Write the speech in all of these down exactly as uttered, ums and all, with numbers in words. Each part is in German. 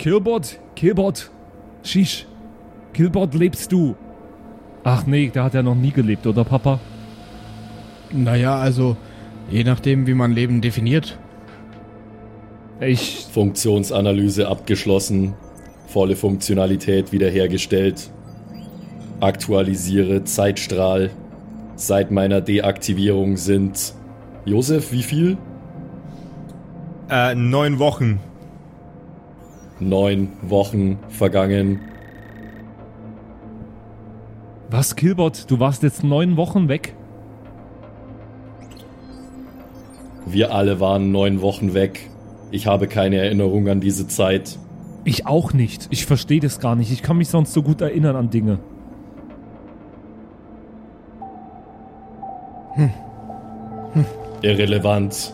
Killbot, Killbot, Shish, Killbot, lebst du? Ach nee, da hat er noch nie gelebt, oder Papa? Naja, also, je nachdem, wie man Leben definiert. Ich... Funktionsanalyse abgeschlossen, volle Funktionalität wiederhergestellt, aktualisiere Zeitstrahl. Seit meiner Deaktivierung sind... Josef, wie viel? Äh, neun Wochen. Neun Wochen vergangen. Was, Killbot? Du warst jetzt neun Wochen weg? Wir alle waren neun Wochen weg. Ich habe keine Erinnerung an diese Zeit. Ich auch nicht. Ich verstehe das gar nicht. Ich kann mich sonst so gut erinnern an Dinge. Hm. Hm. Irrelevant.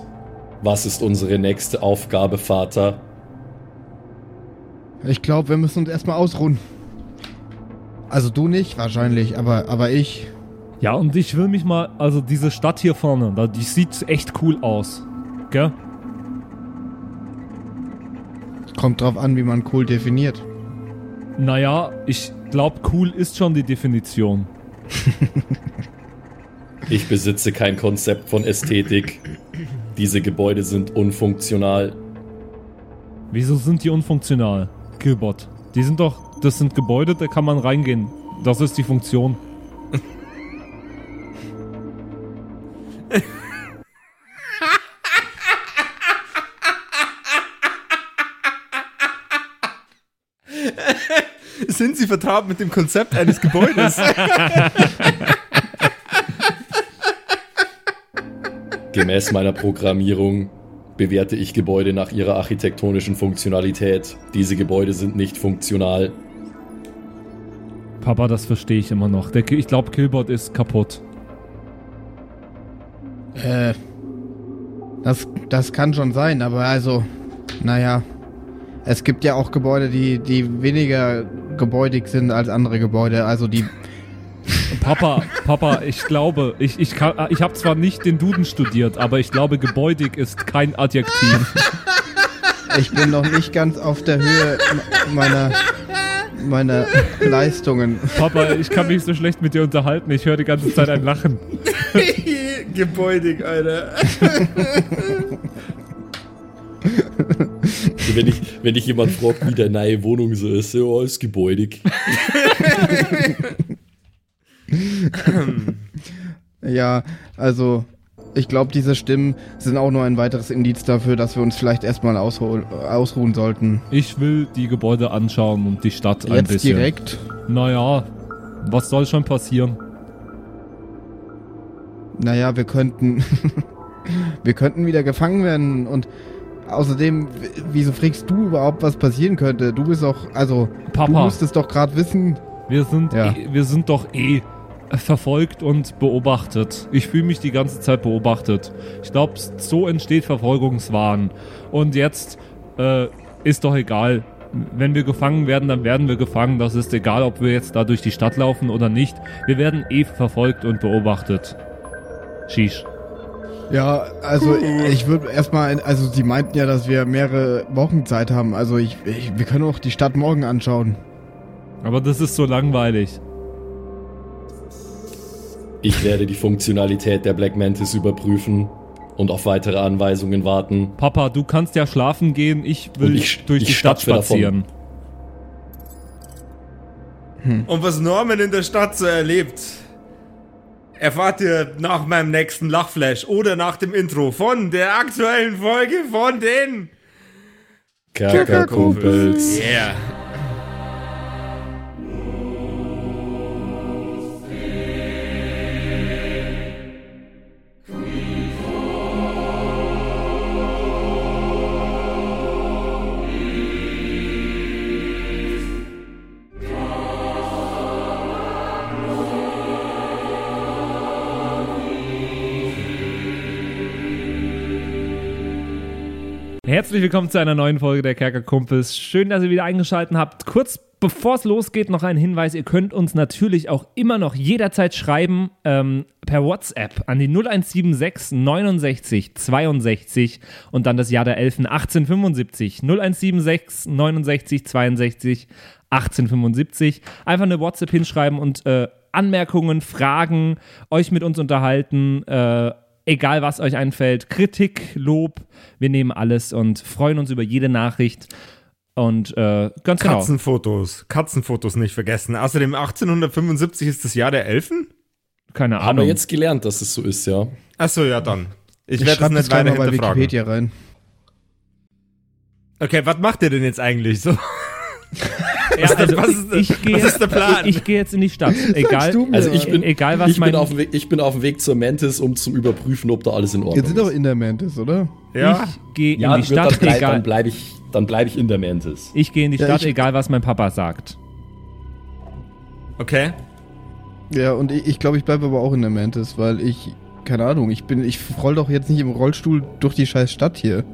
Was ist unsere nächste Aufgabe, Vater? Ich glaube, wir müssen uns erstmal ausruhen. Also du nicht wahrscheinlich, aber, aber ich. Ja, und ich will mich mal... Also diese Stadt hier vorne, die sieht echt cool aus. Gell? Kommt drauf an, wie man cool definiert. Naja, ich glaube, cool ist schon die Definition. Ich besitze kein Konzept von Ästhetik. Diese Gebäude sind unfunktional. Wieso sind die unfunktional, Killbot? Die sind doch, das sind Gebäude, da kann man reingehen. Das ist die Funktion. Sind Sie vertraut mit dem Konzept eines Gebäudes? Gemäß meiner Programmierung bewerte ich Gebäude nach ihrer architektonischen Funktionalität. Diese Gebäude sind nicht funktional. Papa, das verstehe ich immer noch. Der, ich glaube, Killbot ist kaputt. Äh, das, das kann schon sein, aber also, naja, es gibt ja auch Gebäude, die, die weniger gebäudig sind als andere Gebäude, also die... Papa, Papa, ich glaube, ich, ich, kann, ich habe zwar nicht den Duden studiert, aber ich glaube, gebäudig ist kein Adjektiv. Ich bin noch nicht ganz auf der Höhe meiner, meiner Leistungen. Papa, ich kann mich so schlecht mit dir unterhalten, ich höre die ganze Zeit ein Lachen. Gebäudig, Alter. Wenn ich, wenn ich jemand fragt, wie der neue Wohnung so ist, ja, oh, ist gebäudig. Ja, also ich glaube, diese Stimmen sind auch nur ein weiteres Indiz dafür, dass wir uns vielleicht erstmal ausruh- ausruhen sollten. Ich will die Gebäude anschauen und die Stadt ein Jetzt bisschen. Jetzt direkt? Naja, was soll schon passieren? Naja, wir könnten wir könnten wieder gefangen werden und außerdem, wieso fragst du überhaupt, was passieren könnte? Du bist doch, also Papa, du musst es doch gerade wissen. Wir sind, ja. eh, wir sind doch eh verfolgt und beobachtet. Ich fühle mich die ganze Zeit beobachtet. Ich glaube, so entsteht Verfolgungswahn. Und jetzt äh, ist doch egal. Wenn wir gefangen werden, dann werden wir gefangen. Das ist egal, ob wir jetzt da durch die Stadt laufen oder nicht. Wir werden eh verfolgt und beobachtet. Sheesh. Ja, also ich würde erstmal, also sie meinten ja, dass wir mehrere Wochen Zeit haben. Also ich, ich, wir können auch die Stadt morgen anschauen. Aber das ist so langweilig. Ich werde die Funktionalität der Black Mantis überprüfen und auf weitere Anweisungen warten. Papa, du kannst ja schlafen gehen, ich will ich, durch ich die Stadt spazieren. Hm. Und was Norman in der Stadt so erlebt, erfahrt ihr nach meinem nächsten Lachflash oder nach dem Intro von der aktuellen Folge von den Kerkerkumpels. Yeah. Herzlich willkommen zu einer neuen Folge der Kerkerkumpels. Schön, dass ihr wieder eingeschaltet habt. Kurz Bevor es losgeht, noch ein Hinweis, ihr könnt uns natürlich auch immer noch jederzeit schreiben ähm, per WhatsApp an die null eins sieben sechs neunundsechzig zweiundsechzig und dann das Jahr der Elfen achtzehnhundertfünfundsiebzig. null eins sieben sechs neunundsechzig zweiundsechzig achtzehnhundertfünfundsiebzig. Einfach eine WhatsApp hinschreiben und äh, Anmerkungen, Fragen, euch mit uns unterhalten, äh, egal was euch einfällt, Kritik, Lob, wir nehmen alles und freuen uns über jede Nachricht. Und äh, ganz genau. Katzenfotos, Katzenfotos nicht vergessen. Außerdem achtzehnhundertfünfundsiebzig ist das Jahr der Elfen? Keine Ahnung. Haben wir jetzt gelernt, dass es so ist, ja. Achso, ja dann. Ich, ich werde das nicht weiter hinterfragen. Bei Wikipedia rein. Okay, was macht ihr denn jetzt eigentlich so? Ja, also was, ist, ich, ich gehe, was ist der Plan? Ich, ich gehe jetzt in die Stadt. Egal, also ich bin, egal was ich mein... Bin auf dem Weg, ich bin auf dem Weg zur Mantis, um zu überprüfen, ob da alles in Ordnung ist. Jetzt sind doch in der Mantis, oder? Ja. Ich gehe ja, in die Stadt, bleib, egal. Dann bleibe ich, bleib ich in der Mantis. Ich gehe in die ja, Stadt, ich, egal was mein Papa sagt. Okay. Ja, und ich glaube, ich, glaub, ich bleibe aber auch in der Mantis, weil ich, keine Ahnung, ich bin, ich roll doch jetzt nicht im Rollstuhl durch die scheiß Stadt hier.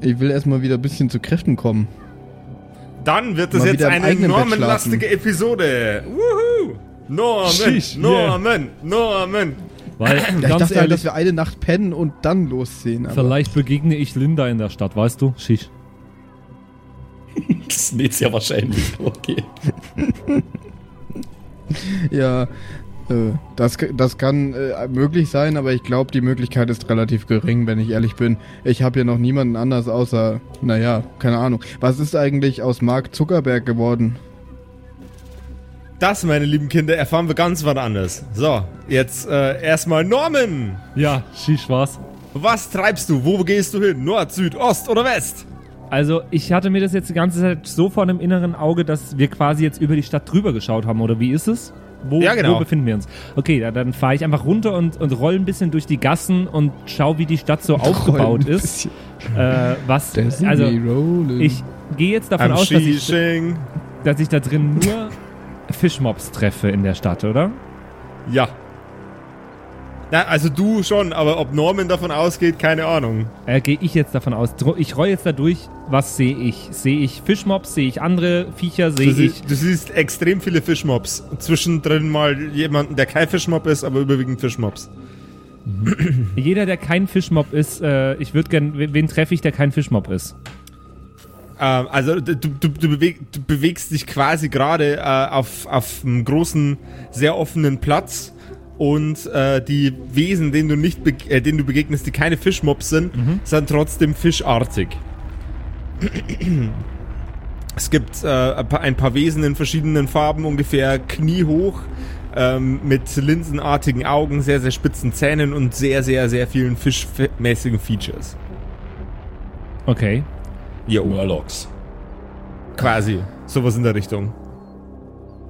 Ich will erstmal wieder ein bisschen zu Kräften kommen. Dann wird es jetzt eine normenlastige Episode. Wuhu! Norman, Sheesh, Norman, yeah. Norman. Weil, ich ganz dachte, ehrlich, dass wir eine Nacht pennen und dann losziehen. Aber. Vielleicht begegne ich Linda in der Stadt, weißt du? Sheesh. Das ist ja wahrscheinlich. Okay. Ja, äh, das, das kann äh, möglich sein, aber ich glaube, die Möglichkeit ist relativ gering, wenn ich ehrlich bin. Ich habe ja noch niemanden anders außer, naja, keine Ahnung. Was ist eigentlich aus Mark Zuckerberg geworden? Das, meine lieben Kinder, erfahren wir ganz was anderes. So, jetzt äh, erstmal Norman! Ja, schieß was. Was treibst du? Wo gehst du hin? Nord, Süd, Ost oder West? Also, ich hatte mir das jetzt die ganze Zeit so vor dem inneren Auge, dass wir quasi jetzt über die Stadt drüber geschaut haben, oder wie ist es? Wo, ja, genau. Wo befinden wir uns? Okay, dann fahre ich einfach runter und, und roll ein bisschen durch die Gassen und schau, wie die Stadt so aufgebaut ist. Äh, was, also, ich gehe jetzt davon I'm aus, dass ich, dass ich da drin nur... Fishmobs treffe in der Stadt, oder? Ja. Na, also du schon, aber ob Norman davon ausgeht, keine Ahnung. Äh, gehe ich jetzt davon aus. Ich roll jetzt da durch, was sehe ich? Sehe ich Fishmobs, sehe ich andere Viecher, sehe ich... Du siehst extrem viele Fishmobs. Zwischendrin mal jemanden, der kein Fishmob ist, aber überwiegend Fishmobs. Jeder, der kein Fishmob ist, äh, ich würde gern... Wen treffe ich, der kein Fishmob ist? Also du, du, du, beweg, du bewegst dich quasi gerade äh, auf, auf einem großen, sehr offenen Platz und äh, die Wesen, denen du, nicht be- äh, denen du begegnest, die keine Fischmobs sind, mhm. sind trotzdem fischartig. Es gibt äh, ein, paar, ein paar Wesen in verschiedenen Farben, ungefähr kniehoch, äh, mit linsenartigen Augen, sehr, sehr spitzen Zähnen und sehr, sehr, sehr vielen fischmäßigen Features. Okay. Ja, Murlocs. Quasi. Sowas in der Richtung.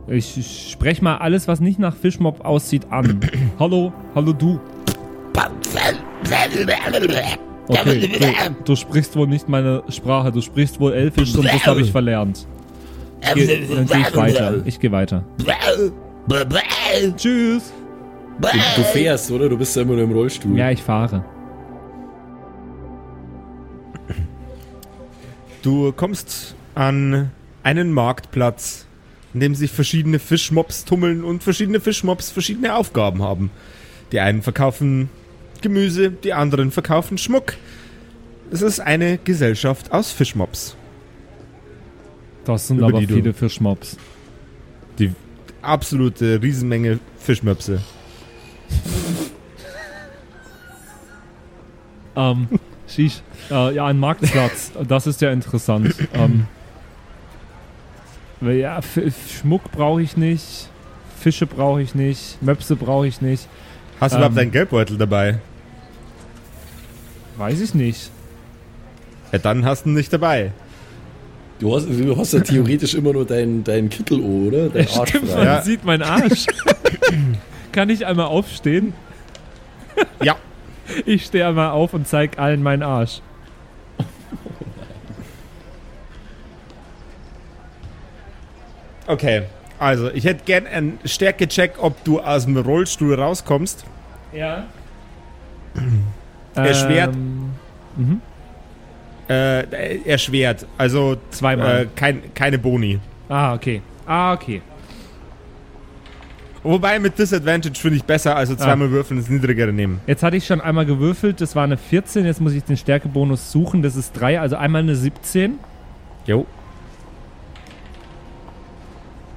Ich sprech mal alles, was nicht nach Fischmob aussieht, an. hallo, hallo du. Okay, du, du sprichst wohl nicht meine Sprache. Du sprichst wohl Elfisch und das habe ich verlernt. Ge- dann gehe ich weiter. Ich gehe weiter. Tschüss. Du, du fährst, oder? Du bist ja immer nur im Rollstuhl. Ja, ich fahre. Du kommst an einen Marktplatz, in dem sich verschiedene Fischmobs tummeln und verschiedene Fischmobs verschiedene Aufgaben haben. Die einen verkaufen Gemüse, die anderen verkaufen Schmuck. Es ist eine Gesellschaft aus Fischmobs. Das sind aber viele Fischmobs. Die absolute Riesenmenge Fischmöpse. Ähm... um. Schieß. Äh, ja, ein Marktplatz. Das ist ja interessant. Ähm, ja, F- Schmuck brauche ich nicht. Fische brauche ich nicht. Möpse brauche ich nicht. Hast du ähm, überhaupt deinen Geldbeutel dabei? Weiß ich nicht. Ja, dann hast du ihn nicht dabei. Du hast, du hast ja theoretisch immer nur deinen dein Kittel, oder? Dein Arsch. Stimmt, man ja. sieht meinen Arsch. Kann ich einmal aufstehen? Ja. Ich stehe einmal auf und zeig allen meinen Arsch. Okay, also ich hätte gern einen Stärke-Check, ob du aus dem Rollstuhl rauskommst. Ja. Erschwert. Ähm, Äh, erschwert. Also zweimal. Äh, kein, keine Boni. Ah, okay. Ah, okay. Wobei mit Disadvantage finde ich besser, also zweimal ah. würfeln, das niedrigere nehmen. Jetzt hatte ich schon einmal gewürfelt, das war eine vierzehn, jetzt muss ich den Stärkebonus suchen, das ist drei, also einmal eine siebzehn. Jo.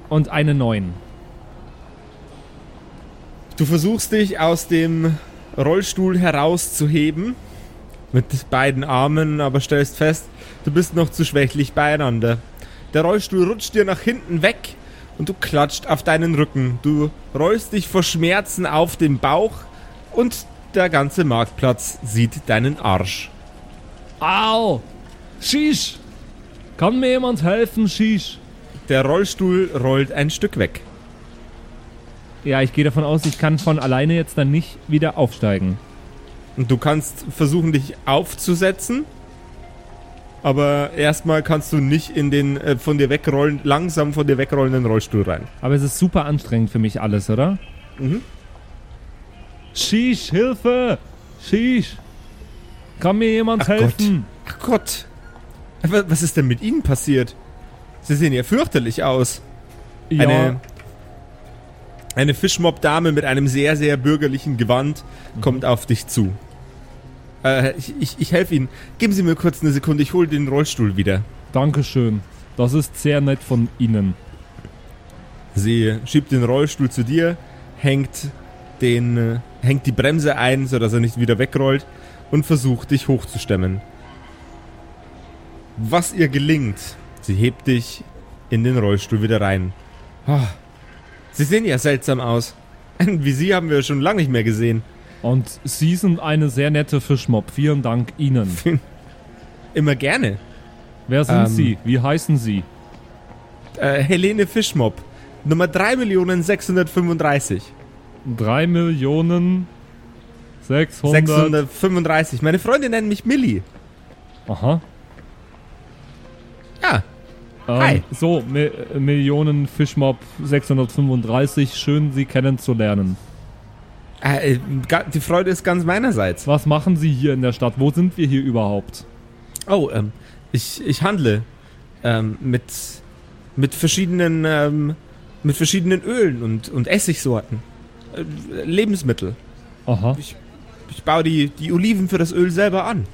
Und eine neun. Du versuchst dich aus dem Rollstuhl herauszuheben mit beiden Armen, aber stellst fest, du bist noch zu schwächlich beieinander. Der Rollstuhl rutscht dir nach hinten weg und du klatscht auf deinen Rücken. Du rollst dich vor Schmerzen auf den Bauch und der ganze Marktplatz sieht deinen Arsch. Au! Schisch! Kann mir jemand helfen, Schisch? Der Rollstuhl rollt ein Stück weg. Ja, ich gehe davon aus, ich kann von alleine jetzt dann nicht wieder aufsteigen. Und du kannst versuchen, dich aufzusetzen, aber erstmal kannst du nicht in den äh, von dir wegrollen, langsam von dir wegrollenden Rollstuhl rein. Aber es ist super anstrengend für mich alles, oder? Mhm. Schisch, Hilfe! Schisch! Kann mir jemand Ach helfen? Gott. Ach Gott! Was ist denn mit Ihnen passiert? Sie sehen ja fürchterlich aus. Ja. Eine, eine Fishmob-Dame mit einem sehr, sehr bürgerlichen Gewand mhm. kommt auf dich zu. Äh, ich ich, ich helfe Ihnen. Geben Sie mir kurz eine Sekunde, ich hole den Rollstuhl wieder. Dankeschön. Das ist sehr nett von Ihnen. Sie schiebt den Rollstuhl zu dir, hängt, den, hängt die Bremse ein, sodass er nicht wieder wegrollt und versucht, dich hochzustemmen. Was ihr gelingt... Sie hebt dich in den Rollstuhl wieder rein. Oh, Sie sehen ja seltsam aus. Wie Sie haben wir schon lange nicht mehr gesehen. Und Sie sind eine sehr nette Fishmob. Vielen Dank Ihnen. Immer gerne. Wer sind ähm, Sie? Wie heißen Sie? Äh, Helene Fishmob. Nummer drei Millionen sechshundertfünfunddreißig. drei Millionen sechshundertfünfunddreißig. Meine Freunde nennen mich Millie. Aha. Ja. Ähm, Hi. So, Mi- Millionen Fishmob sechshundertfünfunddreißig, schön Sie kennenzulernen. Äh, die Freude ist ganz meinerseits. Was machen Sie hier in der Stadt? Wo sind wir hier überhaupt? Oh, ähm, ich, ich handle ähm, mit, mit, verschiedenen, ähm, mit verschiedenen Ölen und, und Essigsorten. Äh, Lebensmittel. Aha. Ich, ich baue die, die Oliven für das Öl selber an.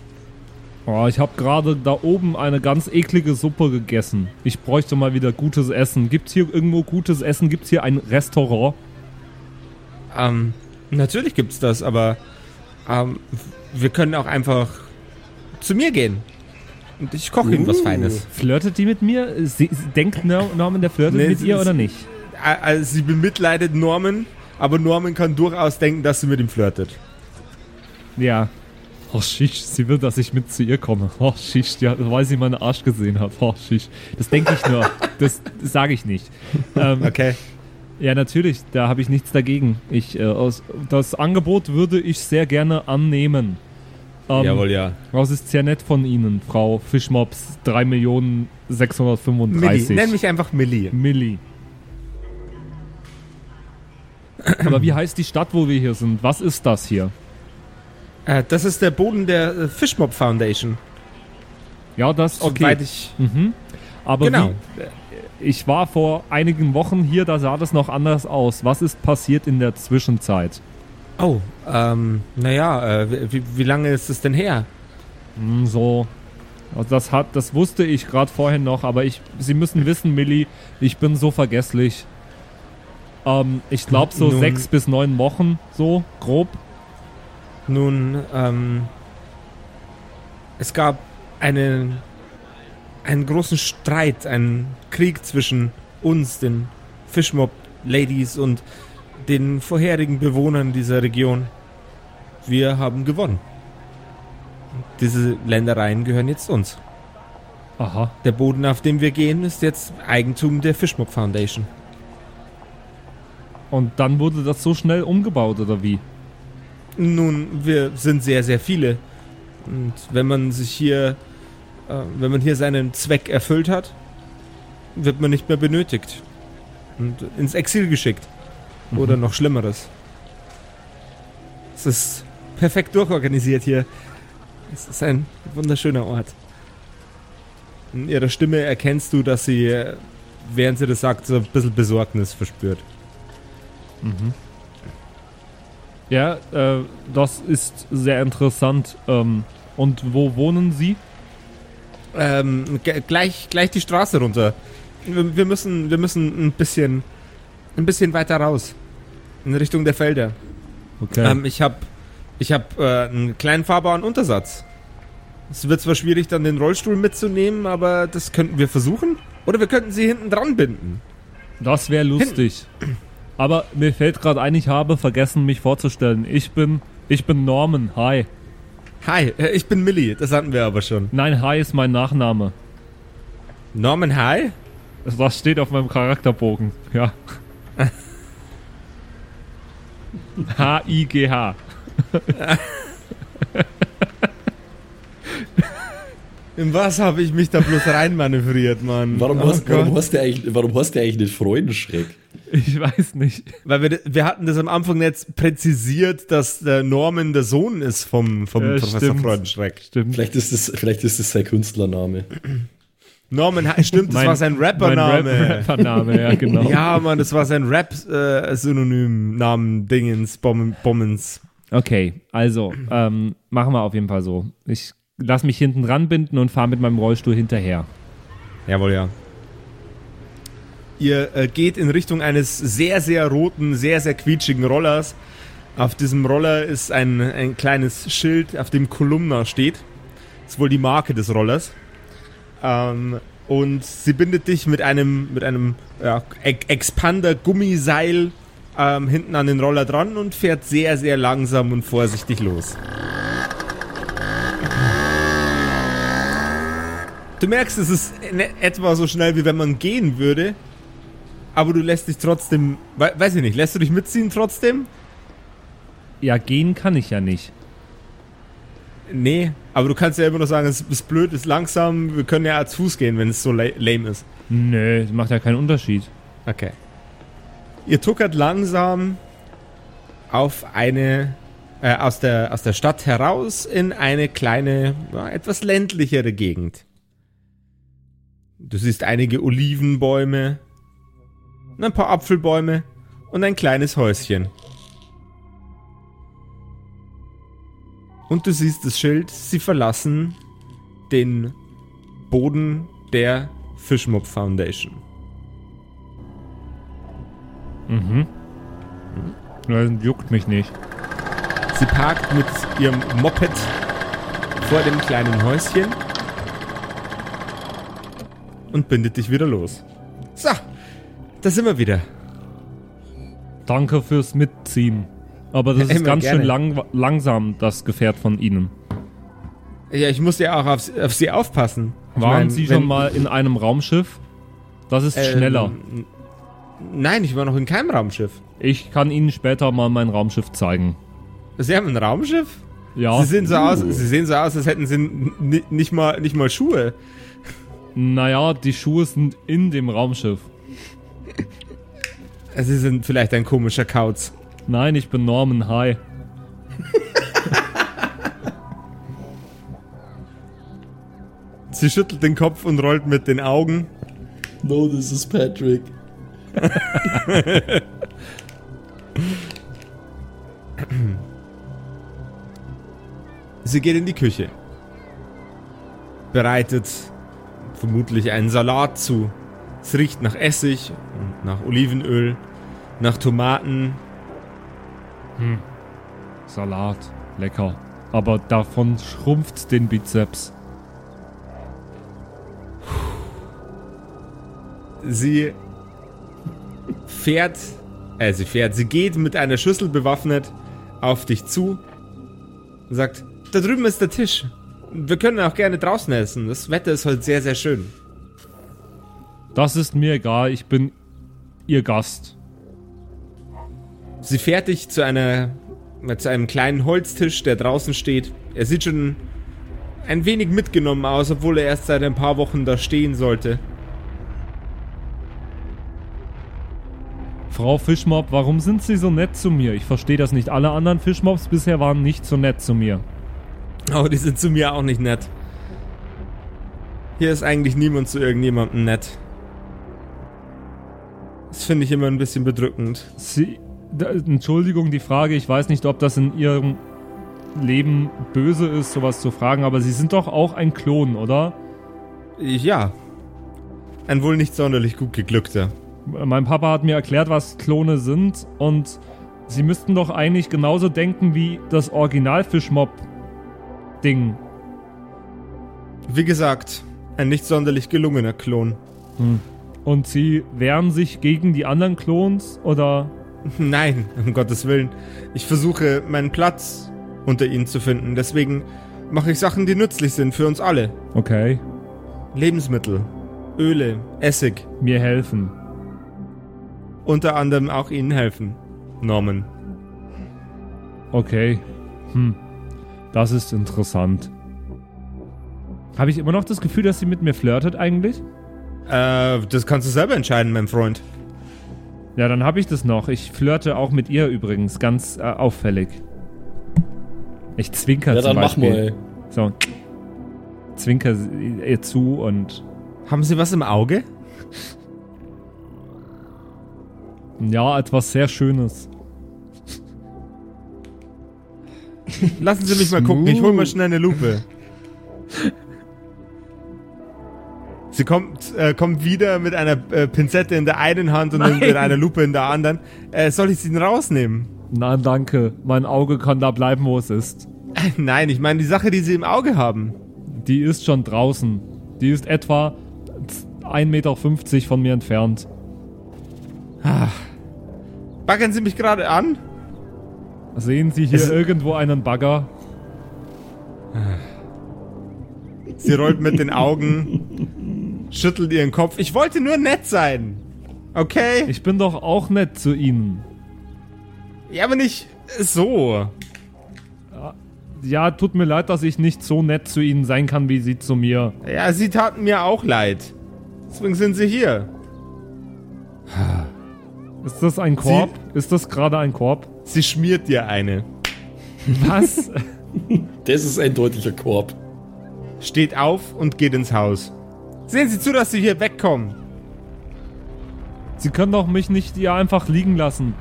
Oh, ich habe gerade da oben eine ganz eklige Suppe gegessen. Ich bräuchte mal wieder gutes Essen. Gibt's hier irgendwo gutes Essen? Gibt's hier ein Restaurant? Ähm, natürlich gibt's das, aber ähm, wir können auch einfach zu mir gehen. Und ich koche uh, Ihnen was Feines. Flirtet die mit mir? Sie, denkt Norman, der flirtet nee, mit sie, ihr oder nicht? Also sie bemitleidet Norman, aber Norman kann durchaus denken, dass sie mit ihm flirtet. Ja. Oh, schisch, sie will, dass ich mit zu ihr komme. Oh, schisch, ja, weil sie meinen Arsch gesehen hat. Oh, schisch. Das denke ich nur. Das, das sage ich nicht. Ähm, okay. Ja, natürlich, da habe ich nichts dagegen. Ich, äh, das Angebot würde ich sehr gerne annehmen. Ähm, Jawohl, ja. Das ist sehr nett von Ihnen, Frau Fishmobs drei Millionen sechshundertfünfunddreißig. Millie, nenn mich einfach Millie. Millie. Aber wie heißt die Stadt, wo wir hier sind? Was ist das hier? Das ist der Boden der Fishmob Foundation. Ja, das okay. Soweit ich... Mhm. Aber genau. Wie, ich war vor einigen Wochen hier, da sah das noch anders aus. Was ist passiert in der Zwischenzeit? Oh, ähm, naja, äh, wie, wie lange ist es denn her? Mm, so, also das hat, das wusste ich gerade vorhin noch, aber ich, Sie müssen wissen, Millie, ich bin so vergesslich. Ähm, ich glaube so Nun. sechs bis neun Wochen, so grob. Nun, ähm, es gab eine, einen großen Streit, einen Krieg zwischen uns, den Fishmob-Ladies und den vorherigen Bewohnern dieser Region. Wir haben gewonnen. Diese Ländereien gehören jetzt uns. Aha. Der Boden, auf dem wir gehen, ist jetzt Eigentum der Fishmob Foundation. Und dann wurde das so schnell umgebaut, oder wie? Nun, wir sind sehr, sehr viele. Und wenn man sich hier, äh, wenn man hier seinen Zweck erfüllt hat, wird man nicht mehr benötigt. Und ins Exil geschickt. Mhm. Oder noch Schlimmeres. Es ist perfekt durchorganisiert hier. Es ist ein wunderschöner Ort. In ihrer Stimme erkennst du, dass sie, während sie das sagt, so ein bisschen Besorgnis verspürt. Mhm. Ja, äh, das ist sehr interessant. Ähm, und wo wohnen Sie? Ähm, g- gleich, gleich die Straße runter. Wir, wir müssen, wir müssen ein bisschen, ein bisschen weiter raus. In Richtung der Felder. Okay. Ähm, ich habe ich hab, äh, einen kleinen fahrbaren Untersatz. Es wird zwar schwierig, dann den Rollstuhl mitzunehmen, aber das könnten wir versuchen. Oder wir könnten sie hinten dran binden. Das wäre lustig. Hinten. Aber mir fällt gerade ein, ich habe vergessen, mich vorzustellen. Ich bin, ich bin Norman. Hi. Hi, ich bin Millie. Das hatten wir aber schon. Nein, Hi ist mein Nachname. Norman High? Das steht auf meinem Charakterbogen. Ja. H-I-G-H. In was habe ich mich da bloß reinmanövriert, Mann? Warum, oh hast, warum, hast du eigentlich, warum hast du eigentlich den Freudenschreck? Ich weiß nicht. Weil wir, wir hatten das am Anfang jetzt präzisiert, dass der Norman der Sohn ist vom, vom ja, Professor stimmt. Freudenschreck. Stimmt. Vielleicht ist das, vielleicht ist das sein Künstlername. Norman, stimmt, das mein, war sein Rappername. Mein Rap, Rappername, ja, genau. Ja, Mann, das war sein Rap-Synonym-Namen-Dingens, Bommens. Okay, also, ähm, machen wir auf jeden Fall so. Ich lass mich hinten dran binden und fahr mit meinem Rollstuhl hinterher. Jawohl, ja. Ihr äh, geht in Richtung eines sehr, sehr roten, sehr, sehr quietschigen Rollers. Auf diesem Roller ist ein, ein kleines Schild, auf dem Kolumna steht. Das ist wohl die Marke des Rollers. Ähm, und sie bindet dich mit einem, mit einem ja, Expander-Gummiseil ähm, hinten an den Roller dran und fährt sehr, sehr langsam und vorsichtig los. Du merkst, es ist in etwa so schnell, wie wenn man gehen würde, aber du lässt dich trotzdem, weiß ich nicht, lässt du dich mitziehen trotzdem? Ja, gehen kann ich ja nicht. Nee, aber du kannst ja immer noch sagen, es ist blöd, es ist langsam, wir können ja als Fuß gehen, wenn es so lame ist. Nö, das macht ja keinen Unterschied. Okay. Ihr tuckert langsam auf eine... Äh, aus der, aus der Stadt heraus in eine kleine, ja, etwas ländlichere Gegend. Du siehst einige Olivenbäume, ein paar Apfelbäume und ein kleines Häuschen. Und du siehst das Schild, sie verlassen den Boden der Fishmob Foundation. Mhm. Das juckt mich nicht. Sie parkt mit ihrem Moped vor dem kleinen Häuschen und bindet dich wieder los. So, da sind wir wieder. Danke fürs Mitziehen. Aber das ja, ist ganz gerne. Schön lang, langsam, das Gefährt von Ihnen. Ja, ich muss ja auch auf, auf Sie aufpassen. Waren meine, Sie schon mal in einem Raumschiff? Das ist ähm, schneller. Nein, ich war noch in keinem Raumschiff. Ich kann Ihnen später mal mein Raumschiff zeigen. Sie haben ein Raumschiff? Ja. Sie sehen so aus, uh. Sie sehen so aus, als hätten Sie n- nicht mal, nicht mal Schuhe. Naja, die Schuhe sind in dem Raumschiff. Sie sind vielleicht ein komischer Kauz. Nein, ich bin Norman High. Sie schüttelt den Kopf und rollt mit den Augen. No, this is Patrick. Sie geht in die Küche. Bereitet vermutlich einen Salat zu. Es riecht nach Essig und nach Olivenöl, nach Tomaten. Hm. Salat, lecker. Aber davon schrumpft den Bizeps. Sie fährt, äh, sie fährt, sie geht mit einer Schüssel bewaffnet auf dich zu und sagt, da drüben ist der Tisch. Wir können auch gerne draußen essen. Das Wetter ist heute sehr, sehr schön. Das ist mir egal. Ich bin Ihr Gast. Sie fährt dich zu, einer, zu einem kleinen Holztisch, der draußen steht. Er sieht schon ein wenig mitgenommen aus, obwohl er erst seit ein paar Wochen da stehen sollte. Frau Fishmob, warum sind Sie so nett zu mir? Ich verstehe das nicht. Alle anderen Fishmobs bisher waren nicht so nett zu mir. Oh, die sind zu mir auch nicht nett. Hier ist eigentlich niemand zu irgendjemandem nett. Das finde ich immer ein bisschen bedrückend. Sie, da, Entschuldigung, die Frage, ich weiß nicht, ob das in Ihrem Leben böse ist, sowas zu fragen, aber Sie sind doch auch ein Klon, oder? Ja. Ein wohl nicht sonderlich gut geglückter. Mein Papa hat mir erklärt, was Klone sind, und Sie müssten doch eigentlich genauso denken wie das Original-Fishmob-Ding. Wie gesagt, ein nicht sonderlich gelungener Klon. Hm. Und Sie wehren sich gegen die anderen Klons, oder? Nein, um Gottes Willen. Ich versuche, meinen Platz unter ihnen zu finden. Deswegen mache ich Sachen, die nützlich sind für uns alle. Okay. Lebensmittel, Öle, Essig. Mir helfen. Unter anderem auch Ihnen helfen, Norman. Okay. Hm. Das ist interessant. Habe ich immer noch das Gefühl, dass sie mit mir flirtet eigentlich? Äh, das kannst du selber entscheiden, mein Freund. Ja, dann habe ich das noch. Ich flirte auch mit ihr übrigens, ganz äh, auffällig. Ich zwinker ja, zum Beispiel. Ja, dann mach mal, ey. So. Zwinker ihr zu und... Haben Sie was im Auge? Ja, etwas sehr Schönes. Lassen Sie mich mal gucken, ich hol mal schnell eine Lupe. Sie kommt, äh, kommt wieder mit einer äh, Pinzette in der einen Hand und Nein. mit einer Lupe in der anderen. Äh, soll ich sie denn rausnehmen? Nein, danke. Mein Auge kann da bleiben, wo es ist. Nein, ich meine die Sache, die Sie im Auge haben. Die ist schon draußen. Die ist etwa ein Meter fünfzig von mir entfernt. Ach. Baggern Sie mich gerade an? Sehen Sie hier es irgendwo einen Bagger? Sie rollt mit den Augen, schüttelt ihren Kopf. Ich wollte nur nett sein, okay? Ich bin doch auch nett zu Ihnen. Ja, aber nicht so. Ja, tut mir leid, dass ich nicht so nett zu Ihnen sein kann, wie Sie zu mir. Ja, Sie taten mir auch leid. Deswegen sind Sie hier. Ist das ein Korb? Sie, ist das gerade ein Korb? Sie schmiert dir eine. Was? Das ist ein deutlicher Korb. Steht auf und geht ins Haus. Sehen Sie zu, dass Sie hier wegkommen. Sie können doch mich nicht hier einfach liegen lassen.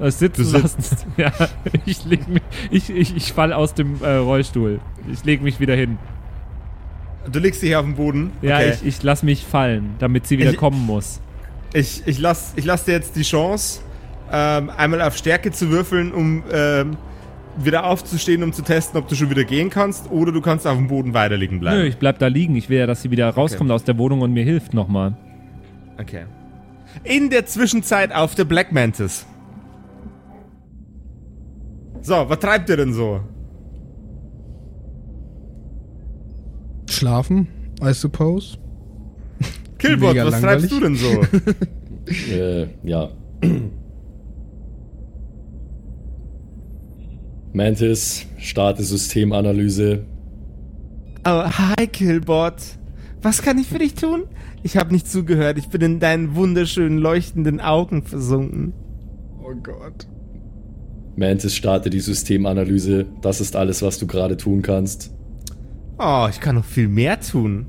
Äh, sitzen du lassen. Ja, ich leg mich, ich, ich, ich fall aus dem äh, Rollstuhl. Ich leg mich wieder hin. Du legst dich hier auf den Boden? Ja, okay. ich, ich lass mich fallen, damit sie wieder ich, kommen muss. Ich, ich lass, ich lass dir jetzt die Chance, ähm, einmal auf Stärke zu würfeln, um... Ähm, wieder aufzustehen, um zu testen, ob du schon wieder gehen kannst, oder du kannst auf dem Boden weiter liegen bleiben. Nö, ich bleib da liegen. Ich will ja, dass sie wieder rauskommt okay. aus der Wohnung und mir hilft nochmal. Okay. In der Zwischenzeit auf der Black Mantis. So, was treibt ihr denn so? Schlafen, I suppose. Killbot, was langweilig. Treibst du denn so? äh, ja. Mantis, starte Systemanalyse. Oh, hi Killbot. Was kann ich für dich tun? Ich habe nicht zugehört. Ich bin in deinen wunderschönen, leuchtenden Augen versunken. Oh Gott. Mantis, starte die Systemanalyse. Das ist alles, was du gerade tun kannst. Oh, ich kann noch viel mehr tun.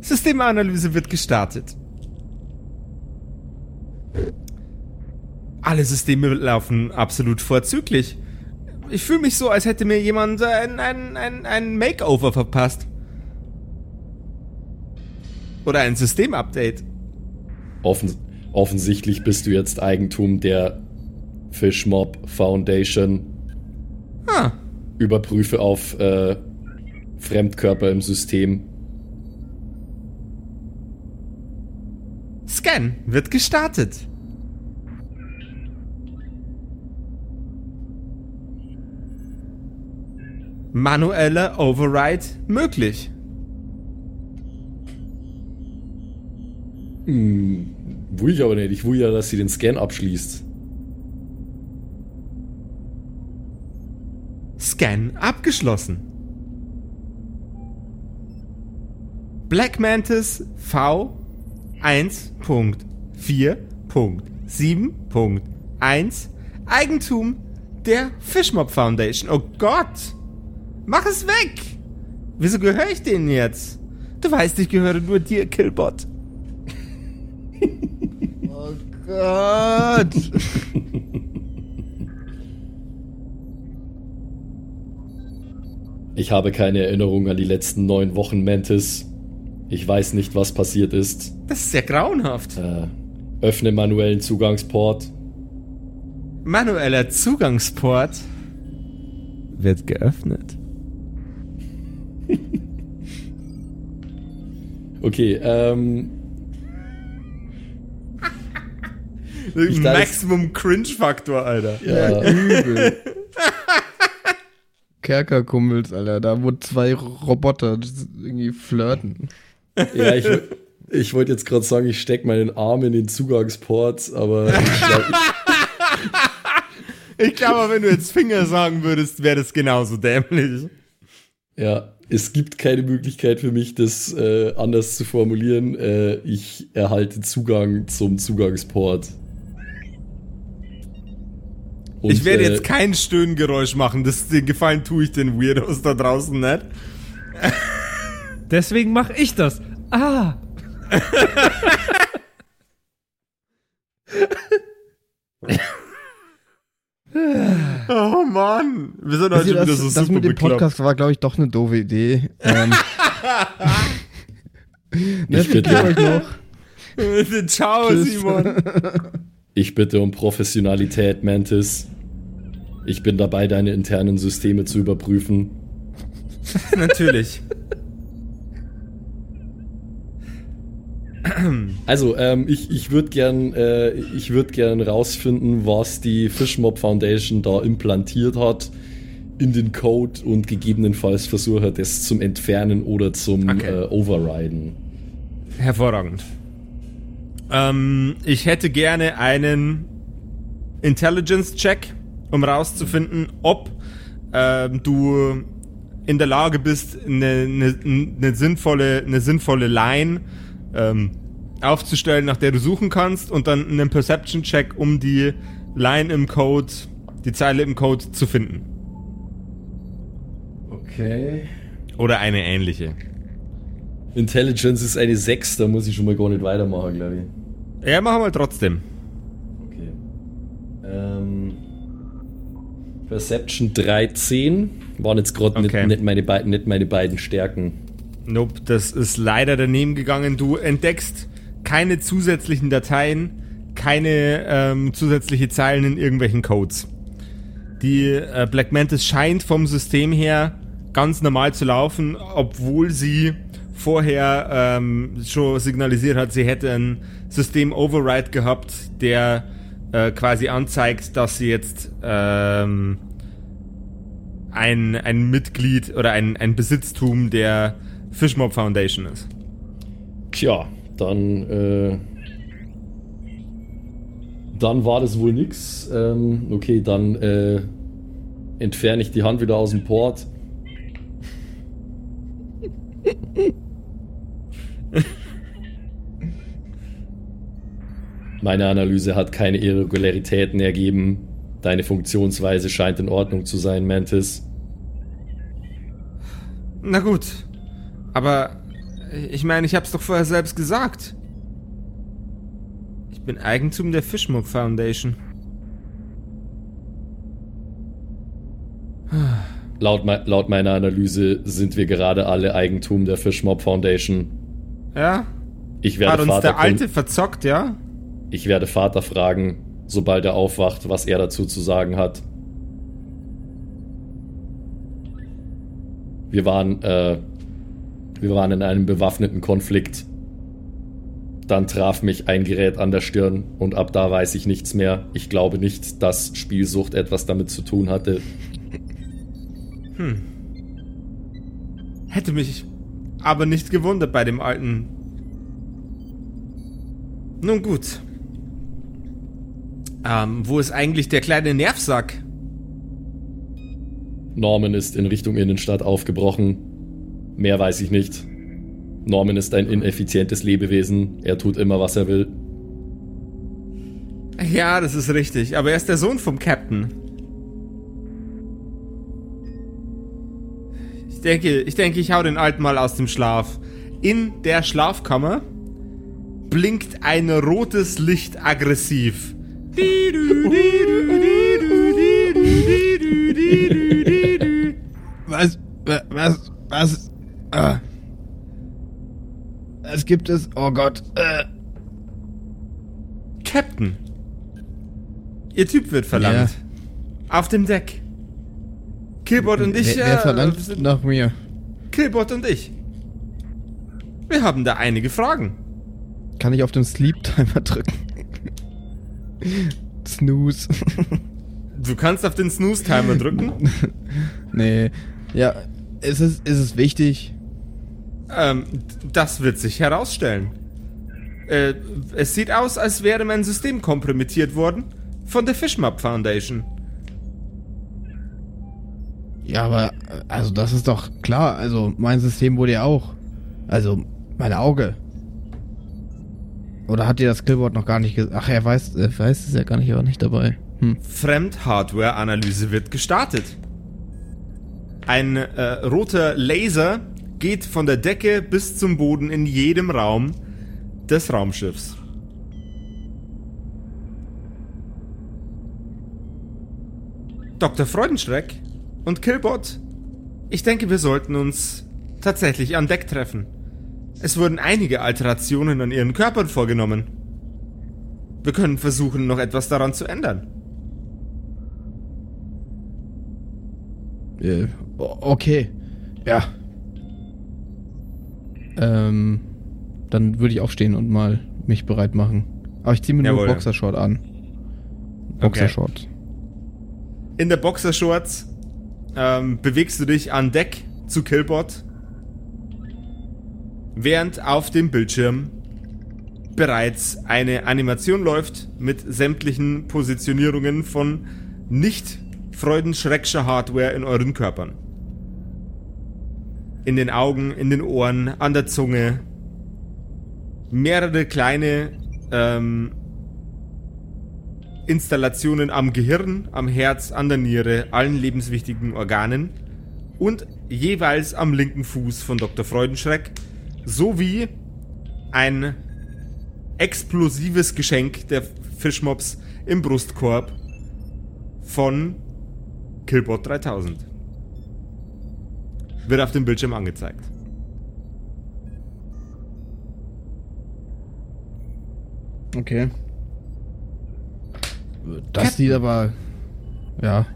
Systemanalyse wird gestartet. Alle Systeme laufen absolut vorzüglich. Ich fühle mich so, als hätte mir jemand ein, ein, ein, ein Makeover verpasst. Oder ein Systemupdate. Offens- offensichtlich bist du jetzt Eigentum der Fishmob Foundation. Ah. Überprüfe auf äh, Fremdkörper im System. Scan wird gestartet. Manueller Override möglich. Hm, will ich aber nicht. Ich will ja, dass sie den Scan abschließt. Scan abgeschlossen. Black Mantis V eins Punkt vier Punkt sieben Punkt eins Eigentum der Fishmob Foundation. Oh Gott! Mach es weg! Wieso gehöre ich denen jetzt? Du weißt, ich gehöre nur dir, Killbot. Oh Gott. Ich habe keine Erinnerung an die letzten neun Wochen, Mantis. Ich weiß nicht, was passiert ist. Das ist sehr grauenhaft. Äh, öffne manuellen Zugangsport. Manueller Zugangsport wird geöffnet. Okay, ähm... ich, Maximum Cringe-Faktor, Alter. Ja, übel. Kerkerkumpels, Alter. Da wo zwei Roboter irgendwie flirten. Ja, ich, ich wollte jetzt gerade sagen, ich stecke meinen Arm in den Zugangsport, aber... Ich glaub, ich glaube, wenn du jetzt Finger sagen würdest, wäre das genauso dämlich. Ja, es gibt keine Möglichkeit für mich, das äh, anders zu formulieren. Äh, ich erhalte Zugang zum Zugangsport. Und, ich werde äh, jetzt kein Stöhngeräusch machen. Das Gefallen tue ich den Weirdos da draußen nicht. Deswegen mache ich das. Ah! Oh Mann, wir sind heute schon wieder so super bekloppt. Das mit dem Podcast war, glaube ich, doch eine doofe Idee. Ähm, ich bitte euch noch. Ciao, tschüss. Simon. Ich bitte um Professionalität, Mantis. Ich bin dabei, deine internen Systeme zu überprüfen. Natürlich. Also, ähm, ich, ich würde gern, äh, ich würd gern rausfinden, was die Fishmob Foundation da implantiert hat in den Code und gegebenenfalls versuche, das zum Entfernen oder zum okay. äh, Overriden. Hervorragend. Ähm, ich hätte gerne einen Intelligence-Check, um rauszufinden, ob ähm, du in der Lage bist, eine ne, ne sinnvolle, ne sinnvolle Line Ähm, aufzustellen, nach der du suchen kannst, und dann einen Perception-Check, um die Line im Code, die Zeile im Code zu finden. Okay. Oder eine ähnliche. Intelligence ist eine sechs, da muss ich schon mal gar nicht weitermachen, glaube ich. Ja, machen wir trotzdem. Okay. Ähm, Perception dreizehn waren jetzt gerade okay. nicht, nicht, meine Be- nicht meine beiden Stärken. Nope, das ist leider daneben gegangen. Du entdeckst keine zusätzlichen Dateien, keine ähm, zusätzliche Zeilen in irgendwelchen Codes. Die äh, Black Mantis scheint vom System her ganz normal zu laufen, obwohl sie vorher ähm, schon signalisiert hat, sie hätte einen System-Override gehabt, der äh, quasi anzeigt, dass sie jetzt... Ähm, ein, ein Mitglied oder ein, ein Besitztum der Fishmob Foundation ist. Tja, dann äh, dann war das wohl nix. Ähm, okay, dann äh, entferne ich die Hand wieder aus dem Port. Meine Analyse hat keine Irregularitäten ergeben. Deine Funktionsweise scheint in Ordnung zu sein, Mantis. Na gut, aber ich meine, ich hab's doch vorher selbst gesagt. Ich bin Eigentum der Fishmob Foundation. Laut, me- laut meiner Analyse sind wir gerade alle Eigentum der Fishmob Foundation. Ja? Ich werde Hat uns Vater der Alte kon- verzockt, ja? Ich werde Vater fragen, sobald er aufwacht, was er dazu zu sagen hat. Wir waren, äh, wir waren in einem bewaffneten Konflikt. Dann traf mich ein Gerät an der Stirn und ab da weiß ich nichts mehr. Ich glaube nicht, dass Spielsucht etwas damit zu tun hatte. Hm. Hätte mich aber nicht gewundert bei dem alten... Nun gut... Ähm, wo ist eigentlich der kleine Nervsack? Norman ist in Richtung Innenstadt aufgebrochen. Mehr weiß ich nicht. Norman ist ein ineffizientes Lebewesen. Er tut immer, was er will. Ja, das ist richtig. Aber er ist der Sohn vom Captain. Ich denke, ich denke, ich hau den Alten mal aus dem Schlaf. In der Schlafkammer blinkt ein rotes Licht aggressiv. Was? Was? Was? Ah. Was gibt es? Oh Gott. Äh. Captain. Ihr Typ wird verlangt. Ja. Auf dem Deck. Killbot und ich... Wer, wer verlangt äh, nach mir? Killbot und ich. Wir haben da einige Fragen. Kann ich auf dem Sleep-Timer drücken? Snooze. Du kannst auf den Snooze-Timer drücken? Nee. Ja, ist es, ist es wichtig? Ähm, das wird sich herausstellen. Äh, es sieht aus, als wäre mein System kompromittiert worden von der Fishmob Foundation. Ja, aber, also das ist doch klar. Also mein System wurde ja auch. Also mein Auge. Oder hat dir das Killbot noch gar nicht gesagt? Ach, er weiß, er weiß es ja gar nicht, er war nicht dabei. Hm. Fremdhardware-Analyse wird gestartet. Ein äh, roter Laser geht von der Decke bis zum Boden in jedem Raum des Raumschiffs. Doktor Freudenschreck und Killbot, ich denke, wir sollten uns tatsächlich an Deck treffen. Es wurden einige Alterationen an ihren Körpern vorgenommen. Wir können versuchen, noch etwas daran zu ändern. Äh, okay. Ja. Ähm, dann würde ich aufstehen und mal mich bereit machen. Aber ich ziehe mir Jawohl. nur Boxershort an. Boxershort. Okay. In der Boxershorts ähm, bewegst du dich an Deck zu Killbot, während auf dem Bildschirm bereits eine Animation läuft mit sämtlichen Positionierungen von nicht freudenschreckscher Hardware in euren Körpern. In den Augen, in den Ohren, an der Zunge. Mehrere kleine ähm, Installationen am Gehirn, am Herz, an der Niere, allen lebenswichtigen Organen und jeweils am linken Fuß von Doktor Freudenschreck sowie ein explosives Geschenk der Fishmobs im Brustkorb von Killbot dreitausend. Wird auf dem Bildschirm angezeigt. Okay. Das Captain. Sieht aber... Ja.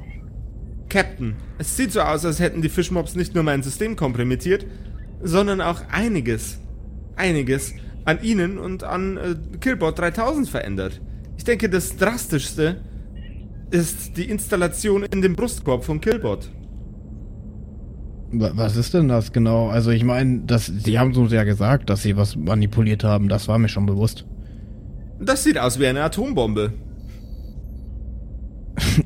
Captain, es sieht so aus, als hätten die Fishmobs nicht nur mein System kompromittiert, sondern auch einiges, einiges an ihnen und an äh, Killbot dreitausend verändert. Ich denke, das Drastischste ist die Installation in dem Brustkorb von Killbot. Was ist denn das genau? Also ich meine, sie haben uns ja gesagt, dass sie was manipuliert haben. Das war mir schon bewusst. Das sieht aus wie eine Atombombe.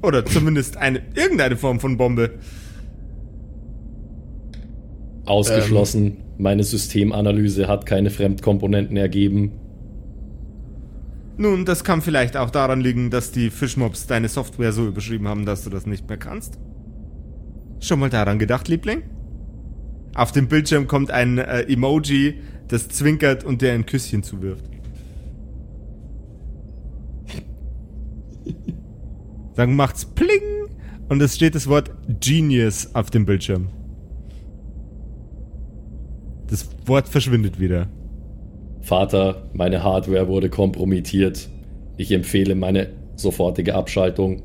Oder zumindest eine irgendeine Form von Bombe. Ausgeschlossen. Ähm. Meine Systemanalyse hat keine Fremdkomponenten ergeben. Nun, das kann vielleicht auch daran liegen, dass die Fishmobs deine Software so überschrieben haben, dass du das nicht mehr kannst. Schon mal daran gedacht, Liebling? Auf dem Bildschirm kommt ein äh, Emoji, das zwinkert und dir ein Küsschen zuwirft. Dann macht's Pling und es steht das Wort Genius auf dem Bildschirm. Das Wort verschwindet wieder. Vater, meine Hardware wurde kompromittiert. Ich empfehle meine sofortige Abschaltung.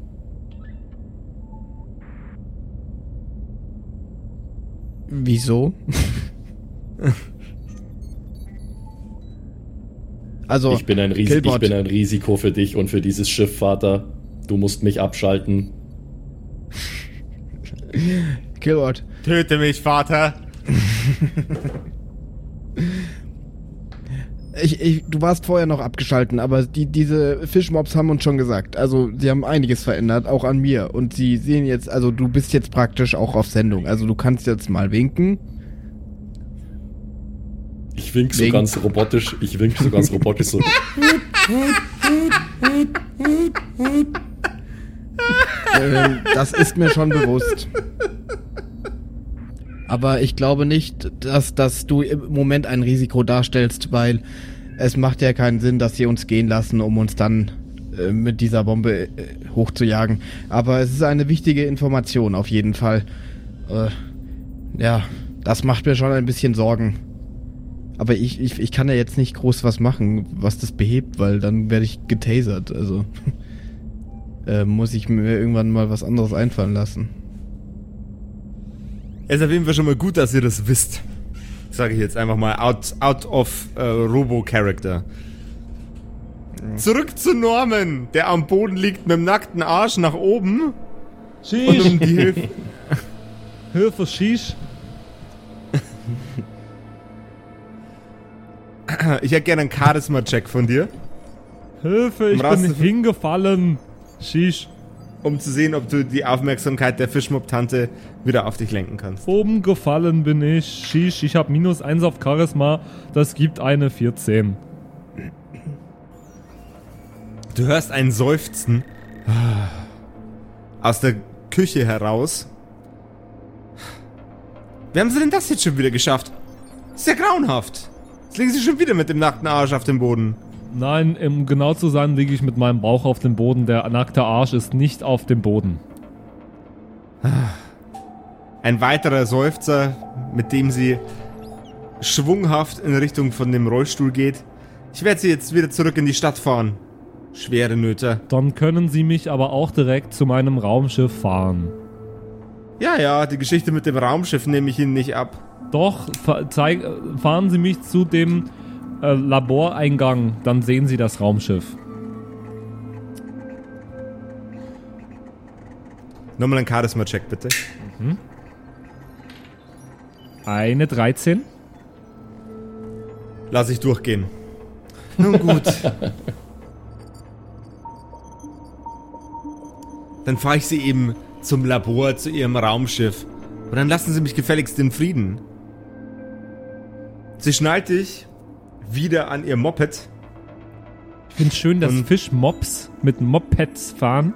Wieso? Also, ich bin ein Ris- ich bin ein Risiko für dich und für dieses Schiff, Vater. Du musst mich abschalten. Killbot. Töte mich, Vater. ich, ich, du warst vorher noch abgeschalten, aber die, diese Fishmobs haben uns schon gesagt. Also, sie haben einiges verändert, auch an mir. Und sie sehen jetzt, also du bist jetzt praktisch auch auf Sendung. Also du kannst jetzt mal winken. Ich wink so Wink. ganz robotisch. Ich wink so ganz robotisch so. äh, das ist mir schon bewusst. aber ich glaube nicht, dass, dass du im Moment ein Risiko darstellst, weil es macht ja keinen Sinn, dass sie uns gehen lassen, um uns dann äh, mit dieser Bombe äh, hochzujagen. Aber es ist eine wichtige Information auf jeden Fall. Äh, ja, das macht mir schon ein bisschen Sorgen. Aber ich, ich, ich kann ja jetzt nicht groß was machen, was das behebt, weil dann werde ich getasert. Also äh, muss ich mir irgendwann mal was anderes einfallen lassen. Es ist auf jeden Fall schon mal gut, dass ihr das wisst. Sage ich jetzt einfach mal out, out of uh, Robo-Character. Mhm. Zurück zu Norman, der am Boden liegt mit dem nackten Arsch nach oben. Schieß. Und um die Hilfe. Hilfe, schieß. Ich hätte gerne einen Charisma-Check von dir. Hilfe, ich um bin hingefallen. Schieß. Um zu sehen, ob du die Aufmerksamkeit der Fischmob-Tante wieder auf dich lenken kannst. Oben gefallen bin ich. Schieß, ich habe minus eins auf Charisma. Das gibt eine vierzehn. Du hörst ein Seufzen aus der Küche heraus. Wie haben sie denn das jetzt schon wieder geschafft? Das ist ja grauenhaft. Jetzt liegen sie schon wieder mit dem nackten Arsch auf dem Boden. Nein, um genau zu sein, liege ich mit meinem Bauch auf dem Boden. Der nackte Arsch ist nicht auf dem Boden. Ein weiterer Seufzer, mit dem sie schwunghaft in Richtung von dem Rollstuhl geht. Ich werde sie jetzt wieder zurück in die Stadt fahren. Schwere Nöte. Dann können sie mich aber auch direkt zu meinem Raumschiff fahren. Ja, ja, die Geschichte mit dem Raumschiff nehme ich ihnen nicht ab. Doch, zeig, fahren sie mich zu dem Äh, Laboreingang, dann sehen Sie das Raumschiff. Nochmal ein Charisma-Check, bitte. Mhm. Eine dreizehn. Lass ich durchgehen. Nun gut. Dann fahre ich Sie eben zum Labor, zu Ihrem Raumschiff. Und dann lassen Sie mich gefälligst in Frieden. Sie schnallt dich wieder an ihr Moped. Ich finde es schön, dass Fischmobs mit Mopeds fahren.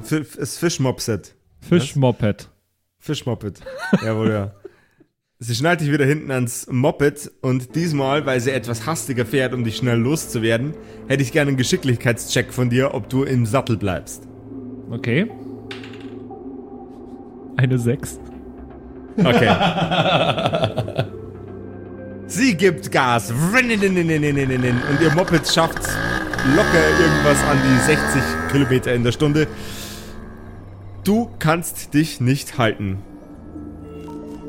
F- ist Fischmopset. Fischmoped. Fischmoped. Jawohl, ja. Sie schnallt dich wieder hinten ans Moped und diesmal, weil sie etwas hastiger fährt, um dich schnell loszuwerden, hätte ich gerne einen Geschicklichkeitscheck von dir, ob du im Sattel bleibst. Okay. Eine sechs. Okay. Sie gibt Gas. Und ihr Moped schafft locker irgendwas an die sechzig Kilometer in der Stunde. Du kannst dich nicht halten.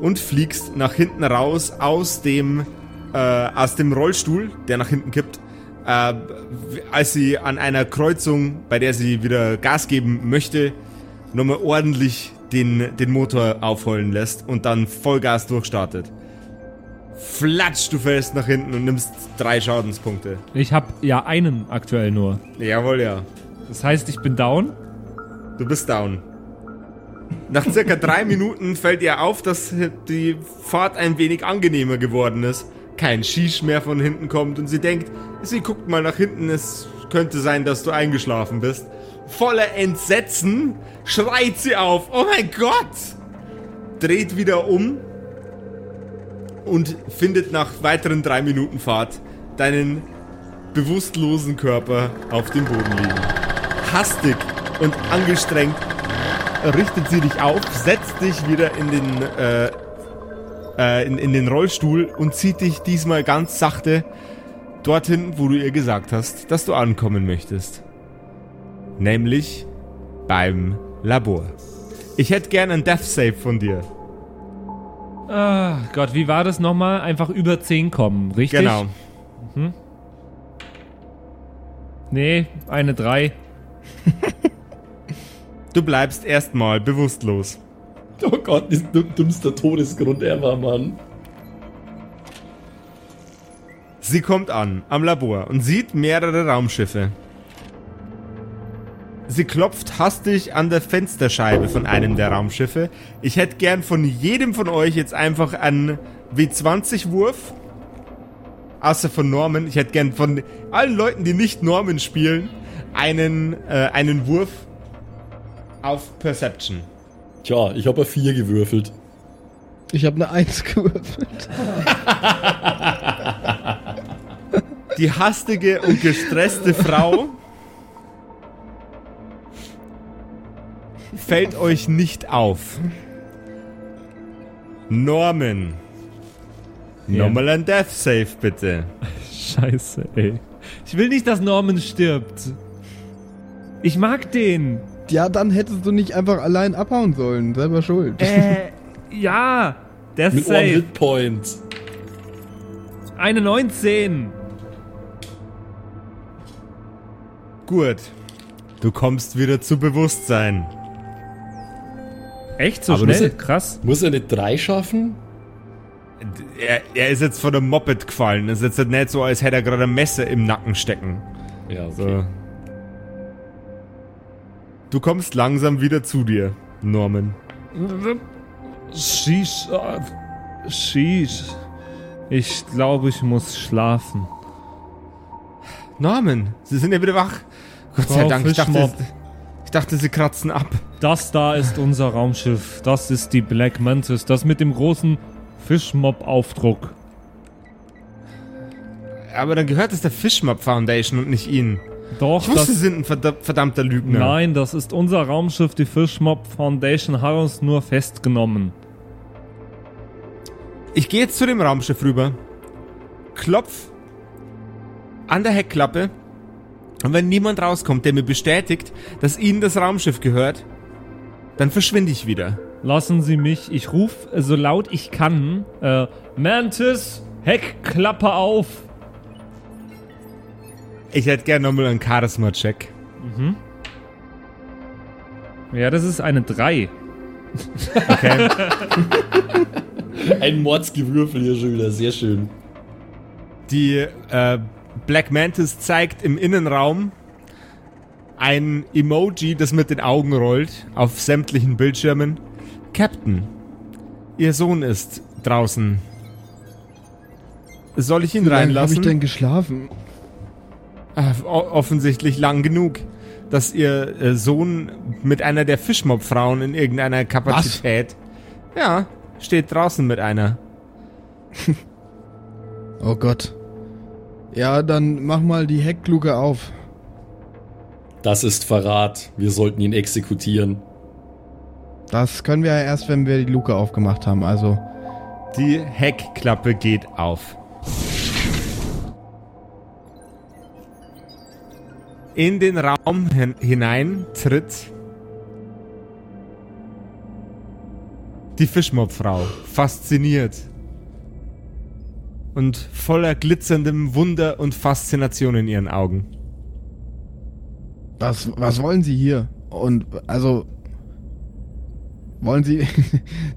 Und fliegst nach hinten raus aus dem, äh, aus dem Rollstuhl, der nach hinten kippt, äh, als sie an einer Kreuzung, bei der sie wieder Gas geben möchte, nochmal ordentlich den, den Motor aufheulen lässt und dann Vollgas durchstartet. Flatsch, du fällst nach hinten und nimmst drei Schadenspunkte. Ich hab ja einen aktuell nur. Jawohl, ja. Das heißt, ich bin down? Du bist down. Nach circa drei Minuten fällt ihr auf, dass die Fahrt ein wenig angenehmer geworden ist. Kein Shish mehr von hinten kommt und sie denkt, sie guckt mal nach hinten, es könnte sein, dass du eingeschlafen bist. Voller Entsetzen schreit sie auf, oh mein Gott! Dreht wieder um und findet nach weiteren drei Minuten Fahrt deinen bewusstlosen Körper auf dem Boden liegen. Hastig und angestrengt richtet sie dich auf, setzt dich wieder in den, äh, äh, in, in den Rollstuhl und zieht dich diesmal ganz sachte dorthin, wo du ihr gesagt hast, dass du ankommen möchtest. Nämlich beim Labor. Ich hätte gern ein Death Save von dir. Ah, oh Gott, wie war das nochmal? Einfach über zehn kommen, richtig? Genau. Mhm. Nee, eine drei. Du bleibst erstmal bewusstlos. Oh Gott, das ist dümmster Todesgrund ever, Mann. Sie kommt an, am Labor, und sieht mehrere Raumschiffe. Sie klopft hastig an der Fensterscheibe von einem der Raumschiffe. Ich hätte gern von jedem von euch jetzt einfach einen W zwanzig-Wurf. Außer von Norman. Ich hätte gern von allen Leuten, die nicht Norman spielen, einen, äh, einen Wurf auf Perception. Tja, ich habe eine vier gewürfelt. Ich habe eine eins gewürfelt. Die hastige und gestresste Frau fällt euch nicht auf. Norman. Yeah. Nochmal ein Death Save, bitte. Scheiße, ey. Ich will nicht, dass Norman stirbt. Ich mag den. Ja, dann hättest du nicht einfach allein abhauen sollen. Selber schuld. Äh, ja. Death Mit Save. Mit One Hit Point. Eine neunzehn. Gut. Du kommst wieder zu Bewusstsein. Echt? So Aber schnell? Muss er, Krass. Muss er eine drei schaffen? Er, er ist jetzt von einem Moped gefallen. Es ist jetzt nicht so, als hätte er gerade ein Messer im Nacken stecken. Ja, okay. So. Du kommst langsam wieder zu dir, Norman. Schieß. Schieß. Ich glaube, ich muss schlafen. Norman, Sie sind ja wieder wach. Gott sei Dank, ich dachte, ich dachte, sie kratzen ab. Das da ist unser Raumschiff. Das ist die Black Mantis. Das mit dem großen Fishmob-Aufdruck. Aber dann gehört es der Fishmob Foundation und nicht Ihnen. Doch. Ich wusste, Sie sind ein verdammter Lügner. Nein, das ist unser Raumschiff. Die Fishmob Foundation hat uns nur festgenommen. Ich gehe jetzt zu dem Raumschiff rüber. Klopf an der Heckklappe. Und wenn niemand rauskommt, der mir bestätigt, dass Ihnen das Raumschiff gehört, dann verschwinde ich wieder. Lassen Sie mich, ich rufe so laut ich kann, äh, Mantis, Heckklappe auf. Ich hätte gerne nochmal einen Charisma-Check. Mhm. Ja, das ist eine drei. Okay. Ein Mordsgewürfel hier schon wieder, sehr schön. Die, äh, Black Mantis zeigt im Innenraum ein Emoji, das mit den Augen rollt, auf sämtlichen Bildschirmen. Captain, Ihr Sohn ist draußen. Soll ich ihn reinlassen? Wie lange habe ich denn geschlafen? Offensichtlich lang genug, dass Ihr Sohn mit einer der Fischmob-Frauen in irgendeiner Kapazität... Was? Ja, steht draußen mit einer. Oh Gott. Ja, dann mach mal die Heckluke auf. Das ist Verrat. Wir sollten ihn exekutieren. Das können wir ja erst, wenn wir die Luke aufgemacht haben, also... Die Heckklappe geht auf. In den Raum hin- hinein tritt... die Fischmobfrau, fasziniert. Und voller glitzerndem Wunder und Faszination in ihren Augen. Was, was wollen Sie hier? Und, also, wollen Sie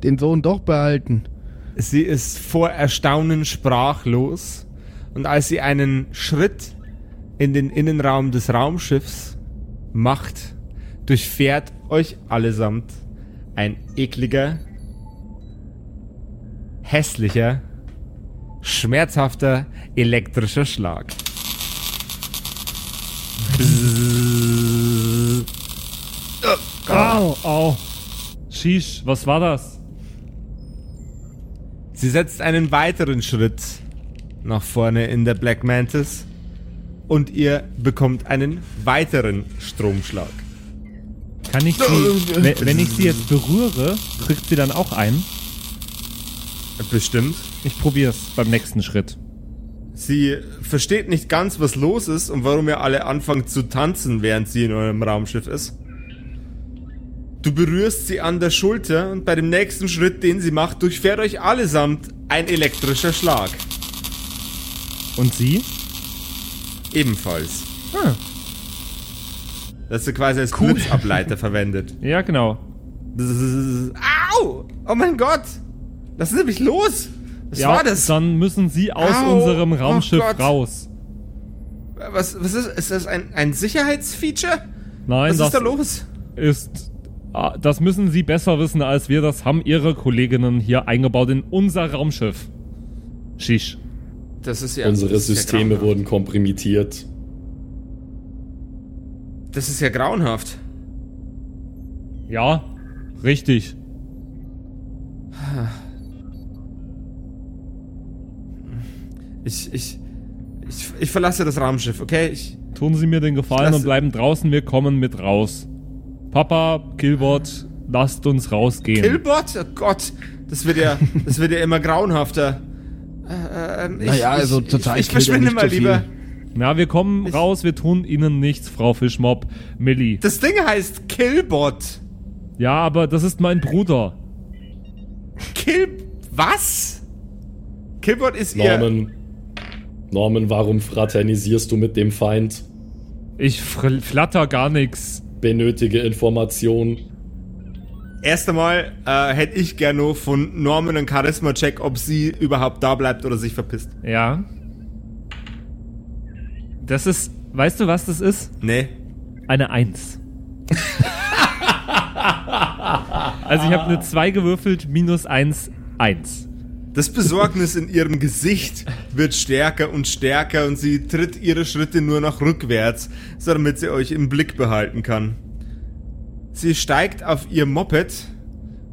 den Sohn doch behalten? Sie ist vor Erstaunen sprachlos. Und als sie einen Schritt in den Innenraum des Raumschiffs macht, durchfährt euch allesamt ein ekliger, hässlicher, schmerzhafter elektrischer Schlag. Au, au. Sheesh, was war das? Sie setzt einen weiteren Schritt nach vorne in der Black Mantis und ihr bekommt einen weiteren Stromschlag. Kann ich sie, wenn ich sie jetzt berühre, kriegt sie dann auch einen? Bestimmt. Ich probier's beim nächsten Schritt. Sie versteht nicht ganz, was los ist und warum ihr alle anfangt zu tanzen, während sie in eurem Raumschiff ist. Du berührst sie an der Schulter und bei dem nächsten Schritt, den sie macht, durchfährt euch allesamt ein elektrischer Schlag. Und sie? Ebenfalls. Ah. Das ist quasi als cool. Blitzableiter verwendet. Ja, genau. Au! Oh mein Gott! Lassen Sie mich los! Was ja, war das? Dann müssen Sie aus Au, unserem Raumschiff oh raus. Was, was ist, ist das ein, ein Sicherheitsfeature? Nein, was das ist da los? Ist, das müssen Sie besser wissen als wir. Das haben Ihre Kolleginnen hier eingebaut in unser Raumschiff. Schisch. Das ist ja, unsere das ist Systeme ja wurden komprimiert. Das ist ja grauenhaft. Ja, richtig. Ich, ich, ich, ich verlasse das Raumschiff, okay? Ich, Tun Sie mir den Gefallen und bleiben draußen, wir kommen mit raus. Papa, Killbot, lasst uns rausgehen. Killbot? Oh Gott, das wird ja, das wird ja immer grauenhafter. Äh, ähm, ich, naja, also total. Ich, ich, ich verschwinde mal lieber. Na, wir kommen ich, raus, wir tun Ihnen nichts, Frau Fishmob. Millie. Das Ding heißt Killbot. Ja, aber das ist mein Bruder. Kill... Was? Killbot ist Norman. Ihr... Norman, warum fraternisierst du mit dem Feind? Ich fl- flatter gar nichts. Benötige Informationen. Erst einmal äh, hätte ich gerne nur von Norman einen Charisma-Check, ob sie überhaupt da bleibt oder sich verpisst. Ja. Das ist... Weißt du, was das ist? Nee. Eine Eins. Also ich habe eine zwei gewürfelt, minus eins, eins. Das Besorgnis in ihrem Gesicht wird stärker und stärker und sie tritt ihre Schritte nur noch rückwärts, so damit sie euch im Blick behalten kann. Sie steigt auf ihr Moped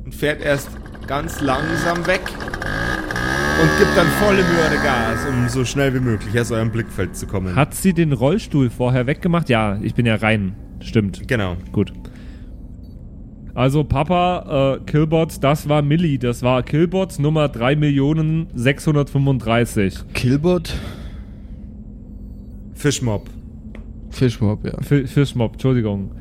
und fährt erst ganz langsam weg und gibt dann volle Möhre Gas, um so schnell wie möglich aus eurem Blickfeld zu kommen. Hat sie den Rollstuhl vorher weggemacht? Ja, ich bin ja rein. Stimmt. Genau. Gut. Also Papa, äh, Killbot, das war Millie, das war Killbot Nummer drei Millionen sechshundertfünfunddreißig. Killbot? Fishmob. Fishmob, ja. F- Fishmob, Entschuldigung.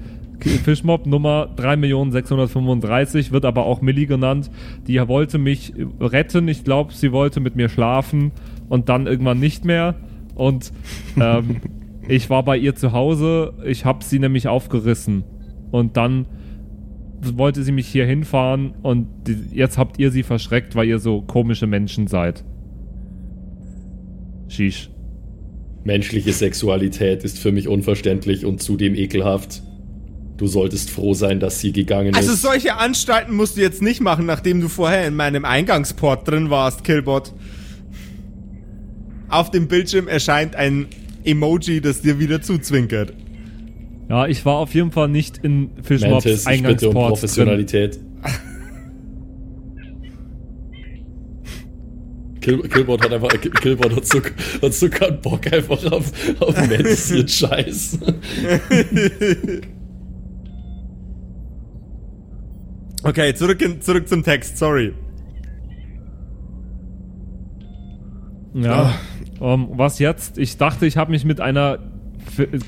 Fishmob Nummer drei Millionen sechshundertfünfunddreißig, wird aber auch Millie genannt. Die wollte mich retten, ich glaube, sie wollte mit mir schlafen und dann irgendwann nicht mehr. Und ähm, ich war bei ihr zu Hause, ich habe sie nämlich aufgerissen und dann wollte sie mich hier hinfahren und jetzt habt ihr sie verschreckt, weil ihr so komische Menschen seid. Sheesh. Menschliche Sexualität ist für mich unverständlich und zudem ekelhaft. Du solltest froh sein, dass sie gegangen also ist. Also solche Anstalten musst du jetzt nicht machen, nachdem du vorher in meinem Eingangsport drin warst, Killbot. Auf dem Bildschirm erscheint ein Emoji, das dir wieder zuzwinkert. Ja, ich war auf jeden Fall nicht in Fishmobs Eingangsport. Mantis, ich bitte um Professionalität. Kill, Killbot hat einfach, Killbot hat so, hat so keinen Bock einfach auf, auf Mantis mit Scheiß. Okay, zurück, in, zurück zum Text, sorry. Ja, ah. um, was jetzt? Ich dachte, ich habe mich mit einer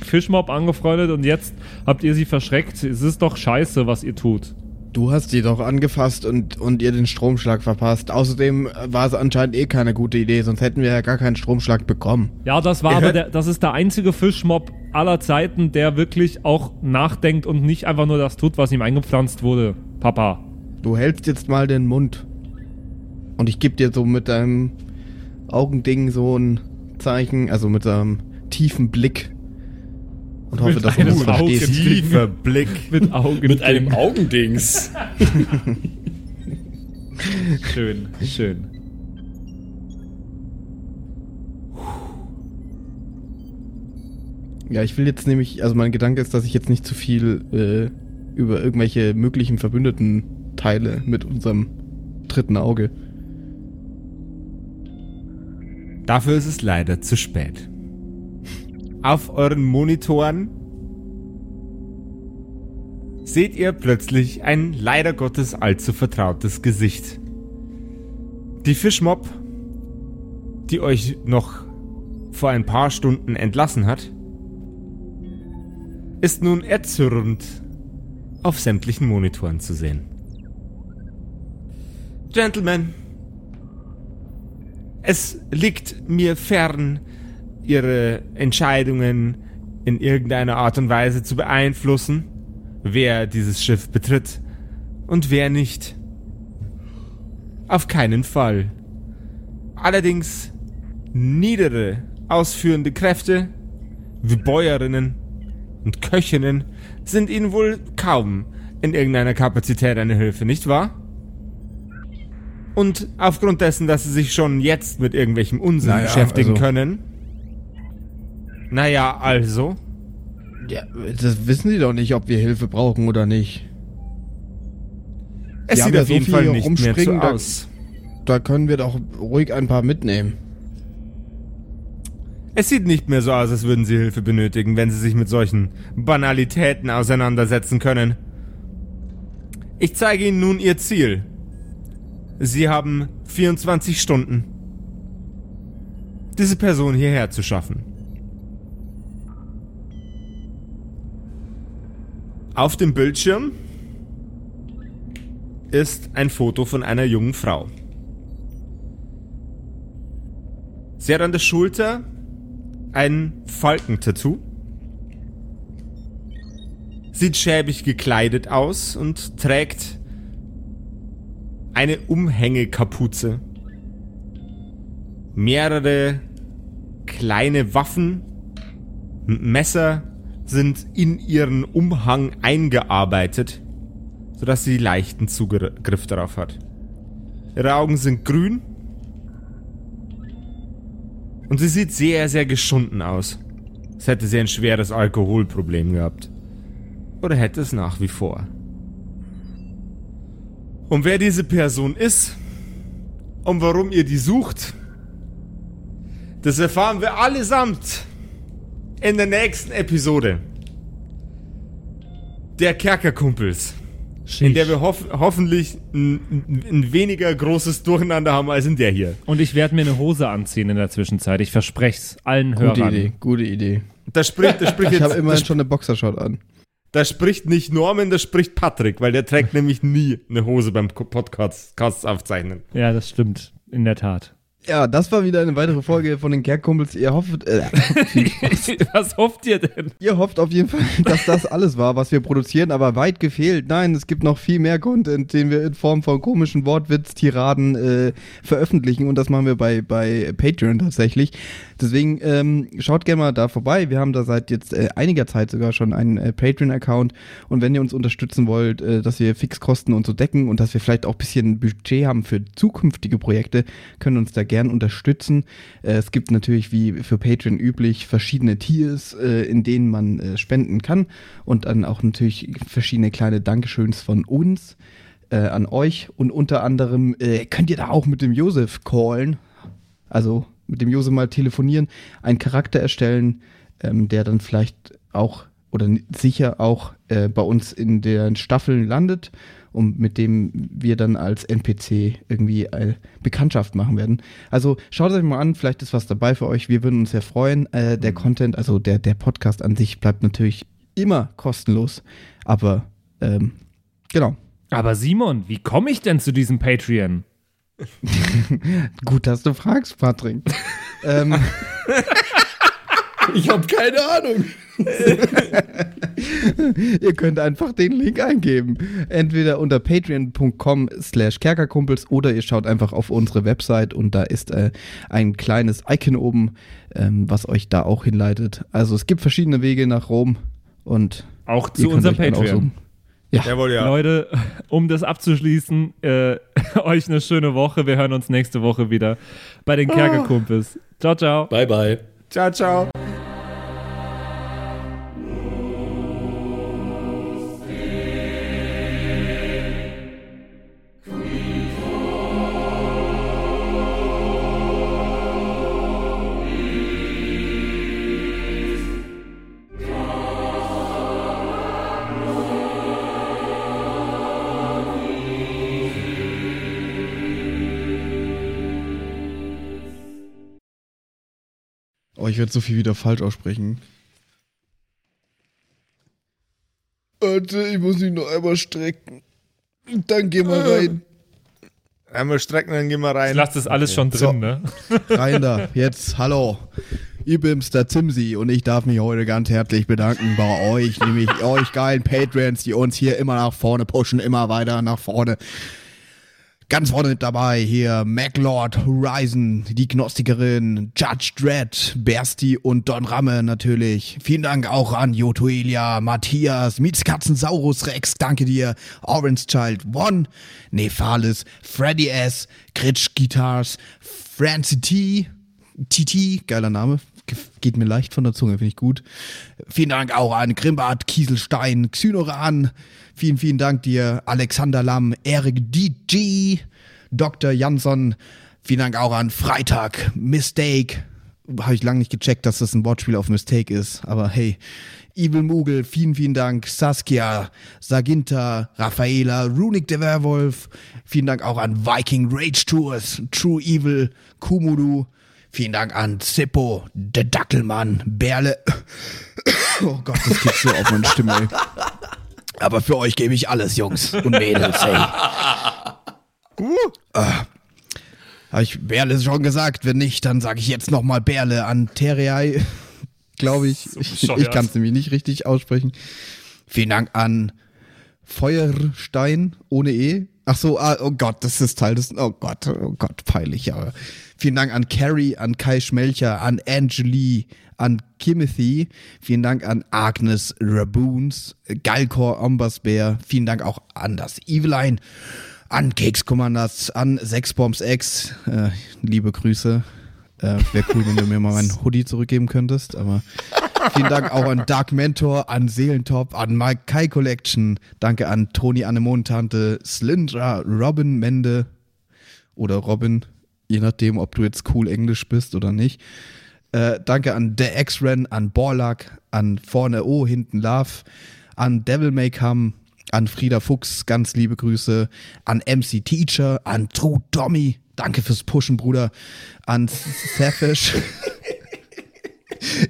Fishmob angefreundet und jetzt habt ihr sie verschreckt. Es ist doch scheiße, was ihr tut. Du hast sie doch angefasst und, und ihr den Stromschlag verpasst. Außerdem war es anscheinend eh keine gute Idee, sonst hätten wir ja gar keinen Stromschlag bekommen. Ja, das war ihr aber der, das ist der einzige Fishmob aller Zeiten, der wirklich auch nachdenkt und nicht einfach nur das tut, was ihm eingepflanzt wurde, Papa. Du hältst jetzt mal den Mund und ich geb dir so mit deinem Augending so ein Zeichen, also mit deinem tiefen Blick. Und hoffe, mit dass einem du das verstehst. Tiefer Blick. Mit, Augen- mit einem Augendings. Schön, schön. Ja, ich will jetzt nämlich, also mein Gedanke ist, dass ich jetzt nicht zu viel äh, über irgendwelche möglichen Verbündeten teile mit unserem dritten Auge. Dafür ist es leider zu spät. Auf euren Monitoren seht ihr plötzlich ein leider Gottes allzu vertrautes Gesicht. Die Fishmob, die euch noch vor ein paar Stunden entlassen hat, ist nun erzürnt auf sämtlichen Monitoren zu sehen. Gentlemen, es liegt mir fern, ihre Entscheidungen in irgendeiner Art und Weise zu beeinflussen, wer dieses Schiff betritt und wer nicht. Auf keinen Fall. Allerdings niedere ausführende Kräfte wie Bäuerinnen und Köchinnen sind ihnen wohl kaum in irgendeiner Kapazität eine Hilfe, nicht wahr? Und aufgrund dessen, dass sie sich schon jetzt mit irgendwelchem Unsinn naja, beschäftigen also. können... Naja, also? Ja, das wissen die doch nicht, ob wir Hilfe brauchen oder nicht. Es sieht auf jeden Fall nicht mehr so aus. Da können wir doch ruhig ein paar mitnehmen. Es sieht nicht mehr so aus, als würden sie Hilfe benötigen, wenn sie sich mit solchen Banalitäten auseinandersetzen können. Ich zeige Ihnen nun Ihr Ziel. Sie haben vierundzwanzig Stunden, diese Person hierher zu schaffen. Auf dem Bildschirm ist ein Foto von einer jungen Frau. Sie hat an der Schulter ein Falken-Tattoo. Sieht schäbig gekleidet aus und trägt eine Umhängekapuze. Mehrere kleine Waffen und Messer sind in ihren Umhang eingearbeitet, sodass sie leichten Zugriff darauf hat. Ihre Augen sind grün und sie sieht sehr, sehr geschunden aus. Es hätte sie ein schweres Alkoholproblem gehabt. Oder hätte es nach wie vor. Und wer diese Person ist und warum ihr die sucht, das erfahren wir allesamt in der nächsten Episode der Kerkerkumpels, in der wir hof- hoffentlich ein, ein weniger großes Durcheinander haben als in der hier. Und ich werde mir eine Hose anziehen in der Zwischenzeit, ich verspreche es allen Hörern. Gute Idee, gute Idee. Da spricht, da spricht jetzt, ich habe immerhin schon eine Boxershort an. Da spricht nicht Norman, da spricht Patrick, weil der trägt nämlich nie eine Hose beim Podcast aufzeichnen. Ja, das stimmt, in der Tat. Ja, das war wieder eine weitere Folge von den Kerkerkumpels. Ihr hofft... Äh, was hofft ihr denn? Ihr hofft auf jeden Fall, dass das alles war, was wir produzieren, aber weit gefehlt. Nein, es gibt noch viel mehr Content, den wir in Form von komischen Wortwitz-Tiraden äh, veröffentlichen. Und das machen wir bei, bei Patreon tatsächlich. Deswegen ähm, schaut gerne mal da vorbei. Wir haben da seit jetzt äh, einiger Zeit sogar schon einen äh, Patreon-Account. Und wenn ihr uns unterstützen wollt, äh, dass wir Fixkosten und so decken und dass wir vielleicht auch ein bisschen Budget haben für zukünftige Projekte, können uns da gerne gern unterstützen. Es gibt natürlich, wie für Patreon üblich, verschiedene Tiers, in denen man spenden kann und dann auch natürlich verschiedene kleine Dankeschöns von uns an euch und unter anderem könnt ihr da auch mit dem Josef callen, also mit dem Josef mal telefonieren, einen Charakter erstellen, der dann vielleicht auch oder sicher auch bei uns in den Staffeln landet und mit dem wir dann als N P C irgendwie eine Bekanntschaft machen werden. Also schaut es euch mal an, vielleicht ist was dabei für euch, wir würden uns sehr freuen. Äh, der Content, also der, der Podcast an sich bleibt natürlich immer kostenlos, aber ähm, genau. Aber Simon, wie komme ich denn zu diesem Patreon? Gut, dass du fragst, Patrick. ähm, Ich habe keine Ahnung. Ihr könnt einfach den Link eingeben. Entweder unter patreon.com slash kerkerkumpels oder ihr schaut einfach auf unsere Website und da ist äh, ein kleines Icon oben, ähm, was euch da auch hinleitet. Also es gibt verschiedene Wege nach Rom und auch zu unserem Patreon. Ja. Jawohl, ja. Leute, um das abzuschließen, äh, euch eine schöne Woche. Wir hören uns nächste Woche wieder bei den Kerkerkumpels. Oh. Ciao, ciao. Bye, bye. Ciao, ciao. Ich werde so viel wieder falsch aussprechen. Warte, ich muss mich nur einmal strecken. Dann geh mal äh. rein. Einmal strecken, dann geh mal rein. Ich lasse das alles okay. schon drin, so. Ne? Rein da, jetzt, hallo. Ich bin's, der Zimsi, und ich darf mich heute ganz herzlich bedanken bei euch, nämlich euch geilen Patrons, die uns hier immer nach vorne pushen, immer weiter nach vorne. Ganz vorne mit dabei hier MacLord, Horizon, die Gnostikerin, Judge Dredd, Bersti und Don Ramme natürlich. Vielen Dank auch an Jotuelia, Matthias, Mietskatzensaurus Rex, danke dir, Orange Child One, Nephalis, Freddy S, Kritsch Guitars, Francie T, T T, geiler Name. Geht mir leicht von der Zunge, finde ich gut. Vielen Dank auch an Grimbart, Kieselstein, Xynoran. Vielen, vielen Dank dir, Alexander Lamm, Eric D G, Doktor Jansson. Vielen Dank auch an Freitag, Mistake, habe ich lange nicht gecheckt, dass das ein Wortspiel auf Mistake ist. Aber hey, Evil Mugel, vielen, vielen Dank. Saskia, Saginta, Raffaela, Runic der Werwolf. Vielen Dank auch an Viking Rage Tours, True Evil, Kumudu. Vielen Dank an Zippo, der Dackelmann, Berle. Oh Gott, das geht so auf meine Stimme, ey. Aber für euch gebe ich alles, Jungs und Mädels, ey. Uh, ah. Habe ich Berle schon gesagt? Wenn nicht, dann sage ich jetzt nochmal Berle an Terei, glaube ich. Ich, ich kann es nämlich nicht richtig aussprechen. Vielen Dank an Feuerstein ohne E. Ach so, ah, oh Gott, das ist Teil des... Oh Gott, oh Gott, peinlich. Aber vielen Dank an Carrie, an Kai Schmelcher, an Angelie, an Kimothy. Vielen Dank an Agnes Raboons, Galkor Ombasbär. Vielen Dank auch an das Eveline, an Kekskommandas, an Sexbombs X. Äh, liebe Grüße. Äh, Wäre cool, wenn du mir mal meinen Hoodie zurückgeben könntest. Aber vielen Dank auch an Dark Mentor, an Seelentop, an Mike Kai Collection. Danke an Toni Annemontante, Slyndra, Robin Mende oder Robin, je nachdem, ob du jetzt cool Englisch bist oder nicht. Äh, danke an The X-Ren, an Borlak, an Vorne O, Hinten Love, an Devil May Come, an Frieda Fuchs, ganz liebe Grüße, an M C Teacher, an True Tommy, danke fürs Pushen, Bruder, an Safish,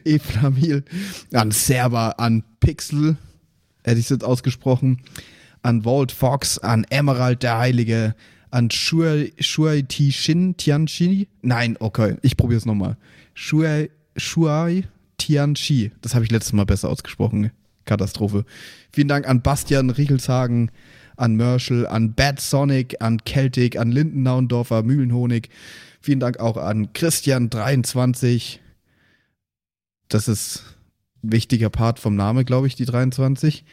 Eflamil, an Server, an Pixel, hätte ich es jetzt ausgesprochen, an Walt Fox, an Emerald der Heilige, an Shuai Ti Shin Tianchi, nein, okay, ich probiere es nochmal, Shuai Tianchi, das habe ich letztes Mal besser ausgesprochen, Katastrophe. Vielen Dank an Bastian Riechelshagen, an Merschel, an Bad Sonic, an Celtic, an Lindennaundorfer, Mühlenhonig. Vielen Dank auch an Christian dreiundzwanzig. Das ist ein wichtiger Part vom Namen, glaube ich, die dreiundzwanzig.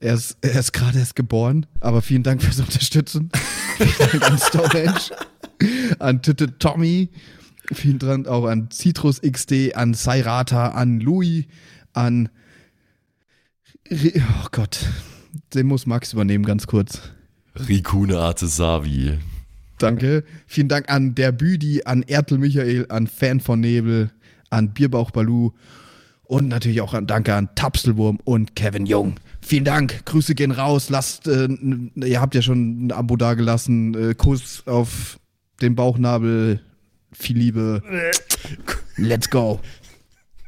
Er ist, er ist gerade erst geboren, aber vielen Dank fürs Unterstützen. Vielen Dank an Storage, an Tüte Tommy. Vielen Dank auch an Citrus X D, an Sairata, an Louis, an... Oh Gott, den muss Max übernehmen, ganz kurz. Rikune Artesavi. Danke. Vielen Dank an der Büdi, an Ertel Michael, an Fan von Nebel, an Bierbauch Balu und natürlich auch an Danke an Tapselwurm und Kevin Jung. Vielen Dank. Grüße gehen raus. Lasst, äh, ihr habt ja schon ein Abo dagelassen. Äh, Kuss auf den Bauchnabel. Viel Liebe. Let's go.